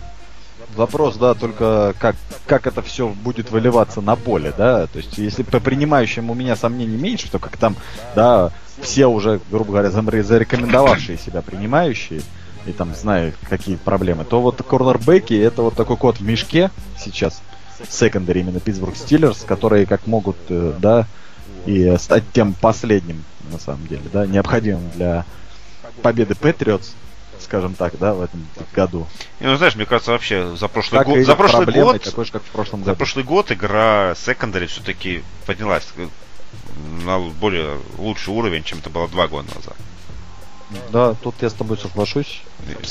Вопрос, да, только как это все будет выливаться на поле, да, то есть если по принимающим у меня сомнений меньше, то как там, да, все уже, грубо говоря, зарекомендовавшие себя принимающие и там знают, какие проблемы, то вот корнербэки — это вот такой кот в мешке сейчас, секондари именно Питтсбург Стиллерс, которые как могут, да, и стать тем последним, на самом деле, да, необходимым для победы Патриотс, скажем так, да, в этом году. И, ну, знаешь, мне кажется, вообще за прошлый год игра секондари все-таки поднялась на более лучший уровень, чем это было 2 года назад. Да, тут я с тобой соглашусь.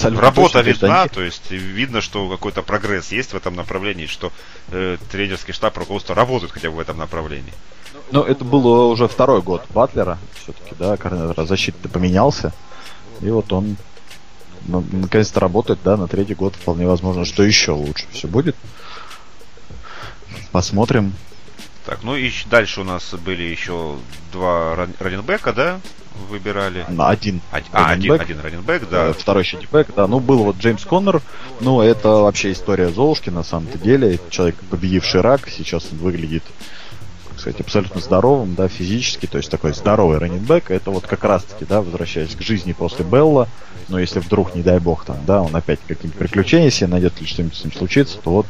Работа видна, то есть видно, что какой-то прогресс есть в этом направлении, что тренерский штаб, руководство работает хотя бы в этом направлении. Но это было уже 2-й год Батлера, все-таки, да, корнер защиты поменялся, и вот он наконец-то работает, да, на 3-й год вполне возможно, что еще лучше все будет. Посмотрим. Так, ну и дальше у нас были еще 2 раннинбека, да, выбирали. Один раннинбэк, да. Второй еще дебэк, да. Ну, был вот Джеймс Коннор. Ну, это вообще история Золушки, на самом-то деле. Человек, победивший рак, сейчас он выглядит, как сказать, абсолютно здоровым, да, физически. То есть такой здоровый раннинбэк. Это вот как раз-таки, да, возвращаясь к жизни после Белла. Но если вдруг, не дай бог, там, да, он опять какие-нибудь приключения себе найдет или что-нибудь с ним случится, то вот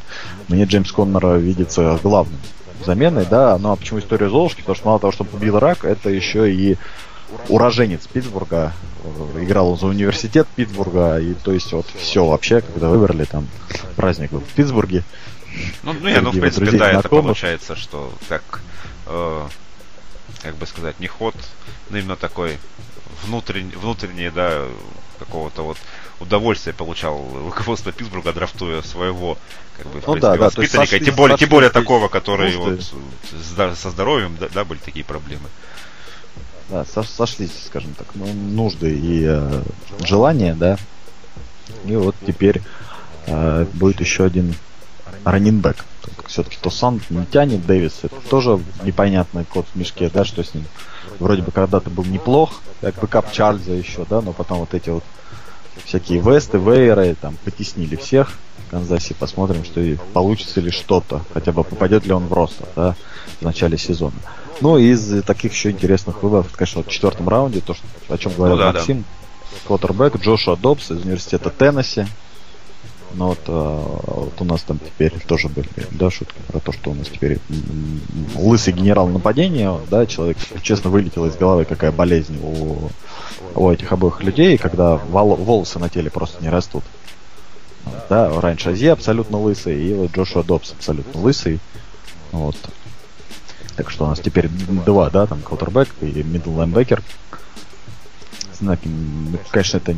мне Джеймс Коннор видится главным заменой, да. Ну а почему история Золушки? Потому что мало того, что побил рак, это еще и уроженец Питтсбурга, играл за университет Питтсбурга, и то есть вот все вообще, когда выбрали, там праздник был в Питтсбурге. Ну, в принципе, друзей, да, это получается, что так, как бы сказать, не ход, но именно такой внутренний, да, какого-то вот удовольствия получал руководство Питтсбурга, драфтуя своего, как бы, ну, в принципе, да, воспитанника, да, тем более такого, который вот, со здоровьем, да, были такие проблемы. Да, сошлись, скажем так, нужды и желания, да. И вот теперь будет еще один раннинбэк. все-таки то Сан не тянет, Дэвис, это тоже непонятный кот в мешке, да, что с ним. Вроде бы когда-то был неплох, как бэкап Чарльза еще, да, но потом вот эти вот всякие Весты, Вейеры там потеснили всех в Канзасе. Посмотрим, что и получится ли что-то, хотя бы попадет ли он в ростер, да, в начале сезона. Ну, из таких еще интересных выборов, конечно, вот в 4-м раунде, то, что, о чем говорил Максим, квотербек Джошуа Доббс из университета Теннесси. Ну вот, вот у нас там теперь тоже были, да, шутки про то, что у нас теперь лысый генерал нападения, да, человек, честно, вылетел из головы, какая болезнь у этих обоих людей, когда волосы на теле просто не растут. Да, раньше Ази абсолютно лысый, и вот Джошуа Доббс абсолютно лысый. Вот. Так что у нас теперь два, да, там квотербек и мидл-лайнбекер. Конечно, это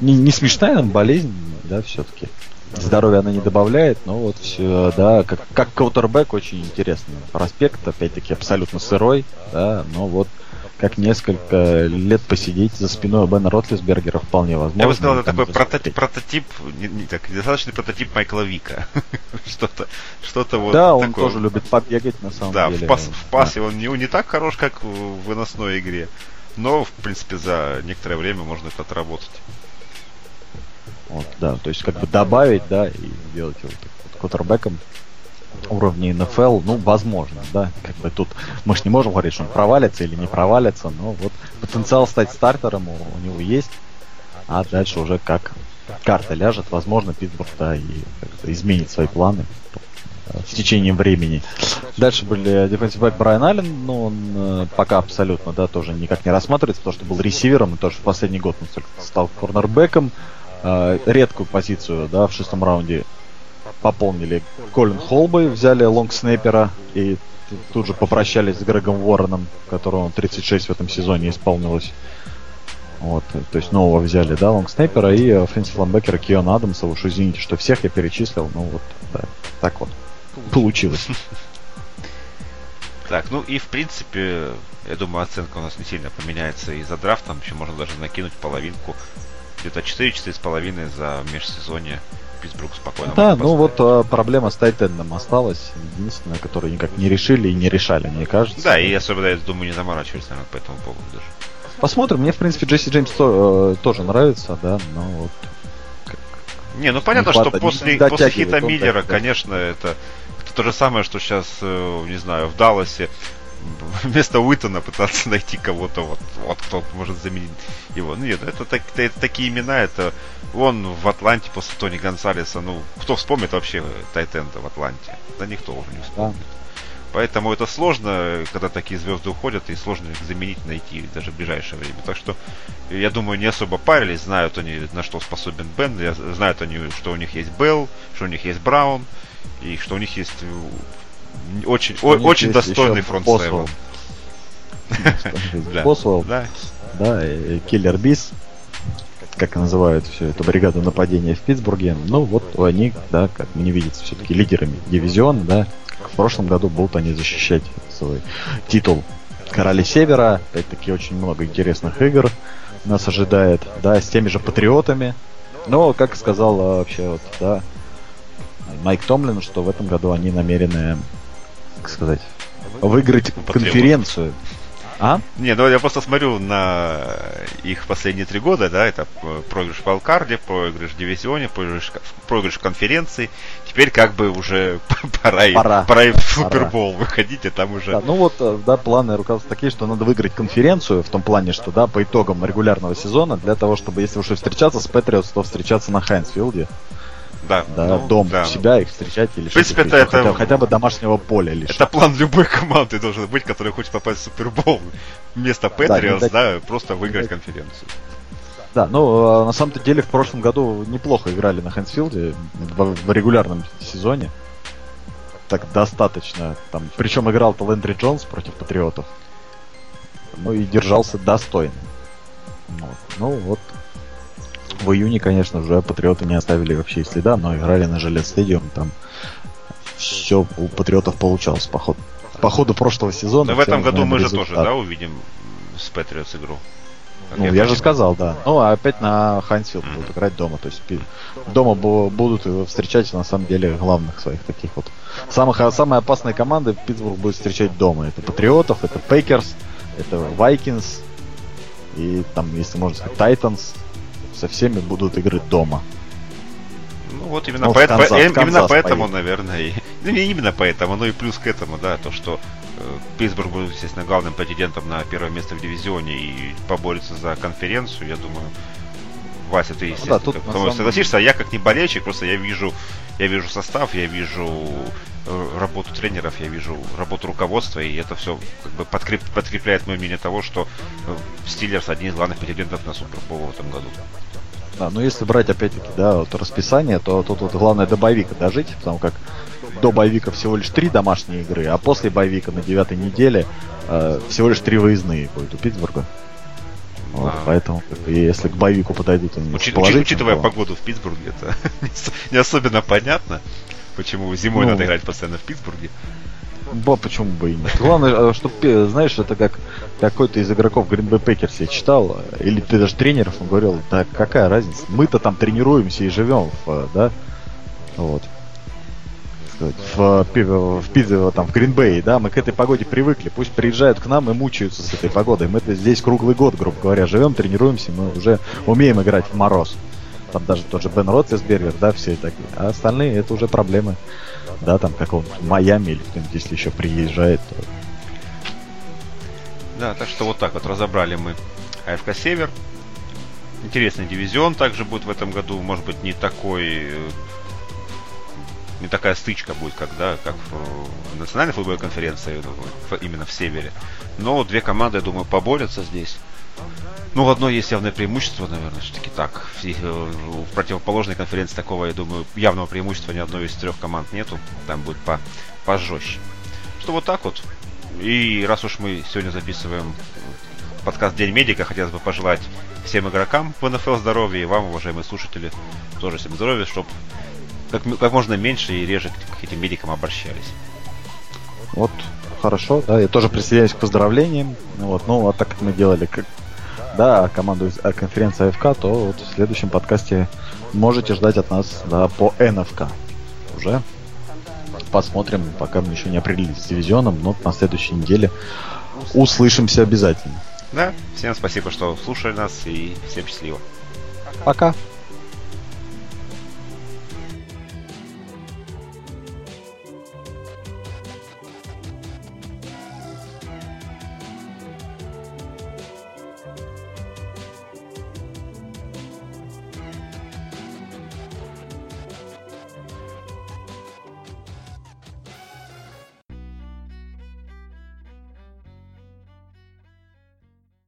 не смешная нам болезнь, да, все-таки. Здоровья она не добавляет, но вот все, да, как квотербек очень интересный проспект, опять-таки абсолютно сырой, да, но вот как несколько лет посидеть за спиной Бена Ротлисбергера вполне возможно. Я бы сказал, это такой прототип, недостаточный прототип Майкла Вика. Что-то вот. Да, он такое. Тоже любит побегать на самом деле. Да, в пасе он не так хорош, как в выносной игре. Но, в принципе, за некоторое время можно это отработать. Вот, да, то есть как бы добавить, да, и делать его вот квотербеком уровня НФЛ, ну, возможно, да. Как бы тут мы же не можем говорить, что он провалится или не провалится, но вот потенциал стать стартером у него есть, а дальше уже как карта ляжет, возможно, Питтсбург, да, и как-то изменит свои планы с течением времени. Дальше были дефенсивбэк Брайан Аллен, но он пока абсолютно, да, тоже никак не рассматривается, потому что был ресивером, и тоже в последний год он стал корнербэком. Редкую позицию, да, в 6-м раунде пополнили Колин Холбой, взяли лонгснэпера и тут же попрощались с Грегом Уорреном, которому 36 в этом сезоне исполнилось. Вот, то есть нового взяли, да, лонгснэпера и офенсив-лайнбекера Киона Адамса. Уж извините, что всех я перечислил, ну вот, да, так вот получилось. Так, ну и в принципе, я думаю, оценка у нас не сильно поменяется и за драфтом. Еще можно даже накинуть половинку. Где-то 4-4,5 за межсезонье Питтсбург спокойно. Да, ну вот проблема с Тайтендом осталась. Единственная, которую никак не решили и не решали, мне кажется. Да, и особенно, я думаю, не заморачивались, наверное, по этому поводу даже. Посмотрим. Мне, в принципе, Джесси Джеймс тоже нравится, да, но вот... Не, ну понятно, что после хита Миллера, конечно, это то же самое, что сейчас, не знаю, в Далласе вместо Уитона пытаться найти кого-то, вот кто может заменить его. Ну нет, это такие имена, это он в Атланте после Тони Гонсалеса, ну кто вспомнит вообще тайтенда в Атланте? Да никто уже не вспомнит. Поэтому это сложно, когда такие звезды уходят, и сложно их заменить, найти даже в ближайшее время. Так что, я думаю, не особо парились, знают они, на что способен Бен, знают они, что у них есть Белл, что у них есть Браун, и что у них есть очень достойный фронт-север. Босвелл, да, Киллер Бис, как называют всю эту бригаду нападения в Питтсбурге. Ну вот они, да, как мне видится, все-таки лидерами дивизиона, да. В прошлом году будут они защищать свой титул Короли Севера. Опять-таки очень много интересных игр нас ожидает, да, с теми же Патриотами. Но, как сказал вообще вот, да, Майк Томлин, что в этом году они намерены, как сказать, выиграть конференцию. А? Не, ну я просто смотрю на их последние 3 года, да, это проигрыш в Алкарде, проигрыш в дивизионе, проигрыш в конференции. Теперь как бы уже пора и в Супербол выходить, и там уже... Да, ну вот, да, планы руководства такие, что надо выиграть конференцию, в том плане, что, да, по итогам регулярного сезона, для того, чтобы, если уж и встречаться с Патриотс, то встречаться на Хайнсфилде. Да, да, ну, дом, да, себя их встречать или что-то хотя бы домашнего поля лишь. Это план любой команды должен быть, которая хочет попасть в Супербол. Вместо Патриотс, да, просто выиграть конференцию. Да, ну на самом-то деле в прошлом году неплохо играли на Хэнсфилде в регулярном сезоне. Так достаточно там. Причем играл-то Лэндри Джонс против Патриотов. Ну и держался достойно. Вот. Ну вот. В июне, конечно, уже Патриоты не оставили вообще и следа, но играли на Жилет Стадиум, там все у Патриотов получалось по ходу прошлого сезона. Но в этом году мы же тоже, да, увидим с Патриотс игру. Ну, я же сказал, да. Ну, а опять на Хансфилд будут играть дома. То есть дома будут встречать, на самом деле, главных своих таких вот. Самые опасные команды Питтсбург будет встречать дома. Это Патриотов, это Пейкерс, это Вайкинс. И там, если можно сказать, Тайтанс. Со всеми будут игры дома. Ну вот именно, ну, поэтому, наверное, и, ну, не именно поэтому, но и плюс к этому, да, то, что Питтсбург будет, естественно, главным претендентом на первое место в дивизионе и поборется за конференцию, я думаю. Вася, ты, естественно, ну, да, согласишься, а я как не болельщик, просто я вижу состав, я вижу работу тренеров, я вижу работу руководства, и это все как бы подкрепляет мое мнение того, что Стиллерс один из главных претендентов на Супербол в этом году. Да, но если брать опять-таки, да, вот расписание, то тут вот главное до боевика дожить, потому как до боевика всего лишь 3 домашние игры, а после боевика на 9-й неделе всего лишь 3 выездные будет у Питтсбурга. Вот, поэтому, если к боевику подойдут, они учитывая погоду в Питтсбурге, это не особенно понятно, почему зимой надо играть постоянно в Питтсбурге. Да, почему бы и нет. Главное, чтобы, знаешь, это как какой-то из игроков Гринбей Пекерс я читал, или ты даже тренеров, он говорил, да какая разница, мы-то там тренируемся и живем, да, вот. В Гринбее, да, мы к этой погоде привыкли. Пусть приезжают к нам и мучаются с этой погодой. Мы-то здесь круглый год, грубо говоря, живем, тренируемся, мы уже умеем играть в мороз. Там даже тот же Бен Роттесбергер, да, все такие. А остальные это уже проблемы. Да, там какого-нибудь Майами или кто-нибудь, если еще приезжает. То... Да, так что вот так вот разобрали мы АФК Север. Интересный дивизион также будет в этом году. Может быть, не такая стычка будет, как в национальной футбольной конференции, именно в Севере. Но 2 команды, я думаю, поборются здесь. Ну, одно есть явное преимущество, наверное, все-таки так. В противоположной конференции такого, я думаю, явного преимущества ни одной из 3 команд нету. Там будет пожестче. Что вот так вот. И раз уж мы сегодня записываем подкаст «День медика», хотелось бы пожелать всем игрокам в НФЛ здоровья и вам, уважаемые слушатели, тоже всем здоровья, чтобы как можно меньше и реже к этим медикам обращались. Вот, хорошо, да, я тоже присоединяюсь к поздравлениям. Вот, ну, а так как мы делали команду из конференции АФК, то вот в следующем подкасте можете ждать от нас, да, по НФК. Уже посмотрим, пока мы еще не определились с дивизионом, но на следующей неделе услышимся обязательно. Да, всем спасибо, что слушали нас, и всем счастливо. Пока.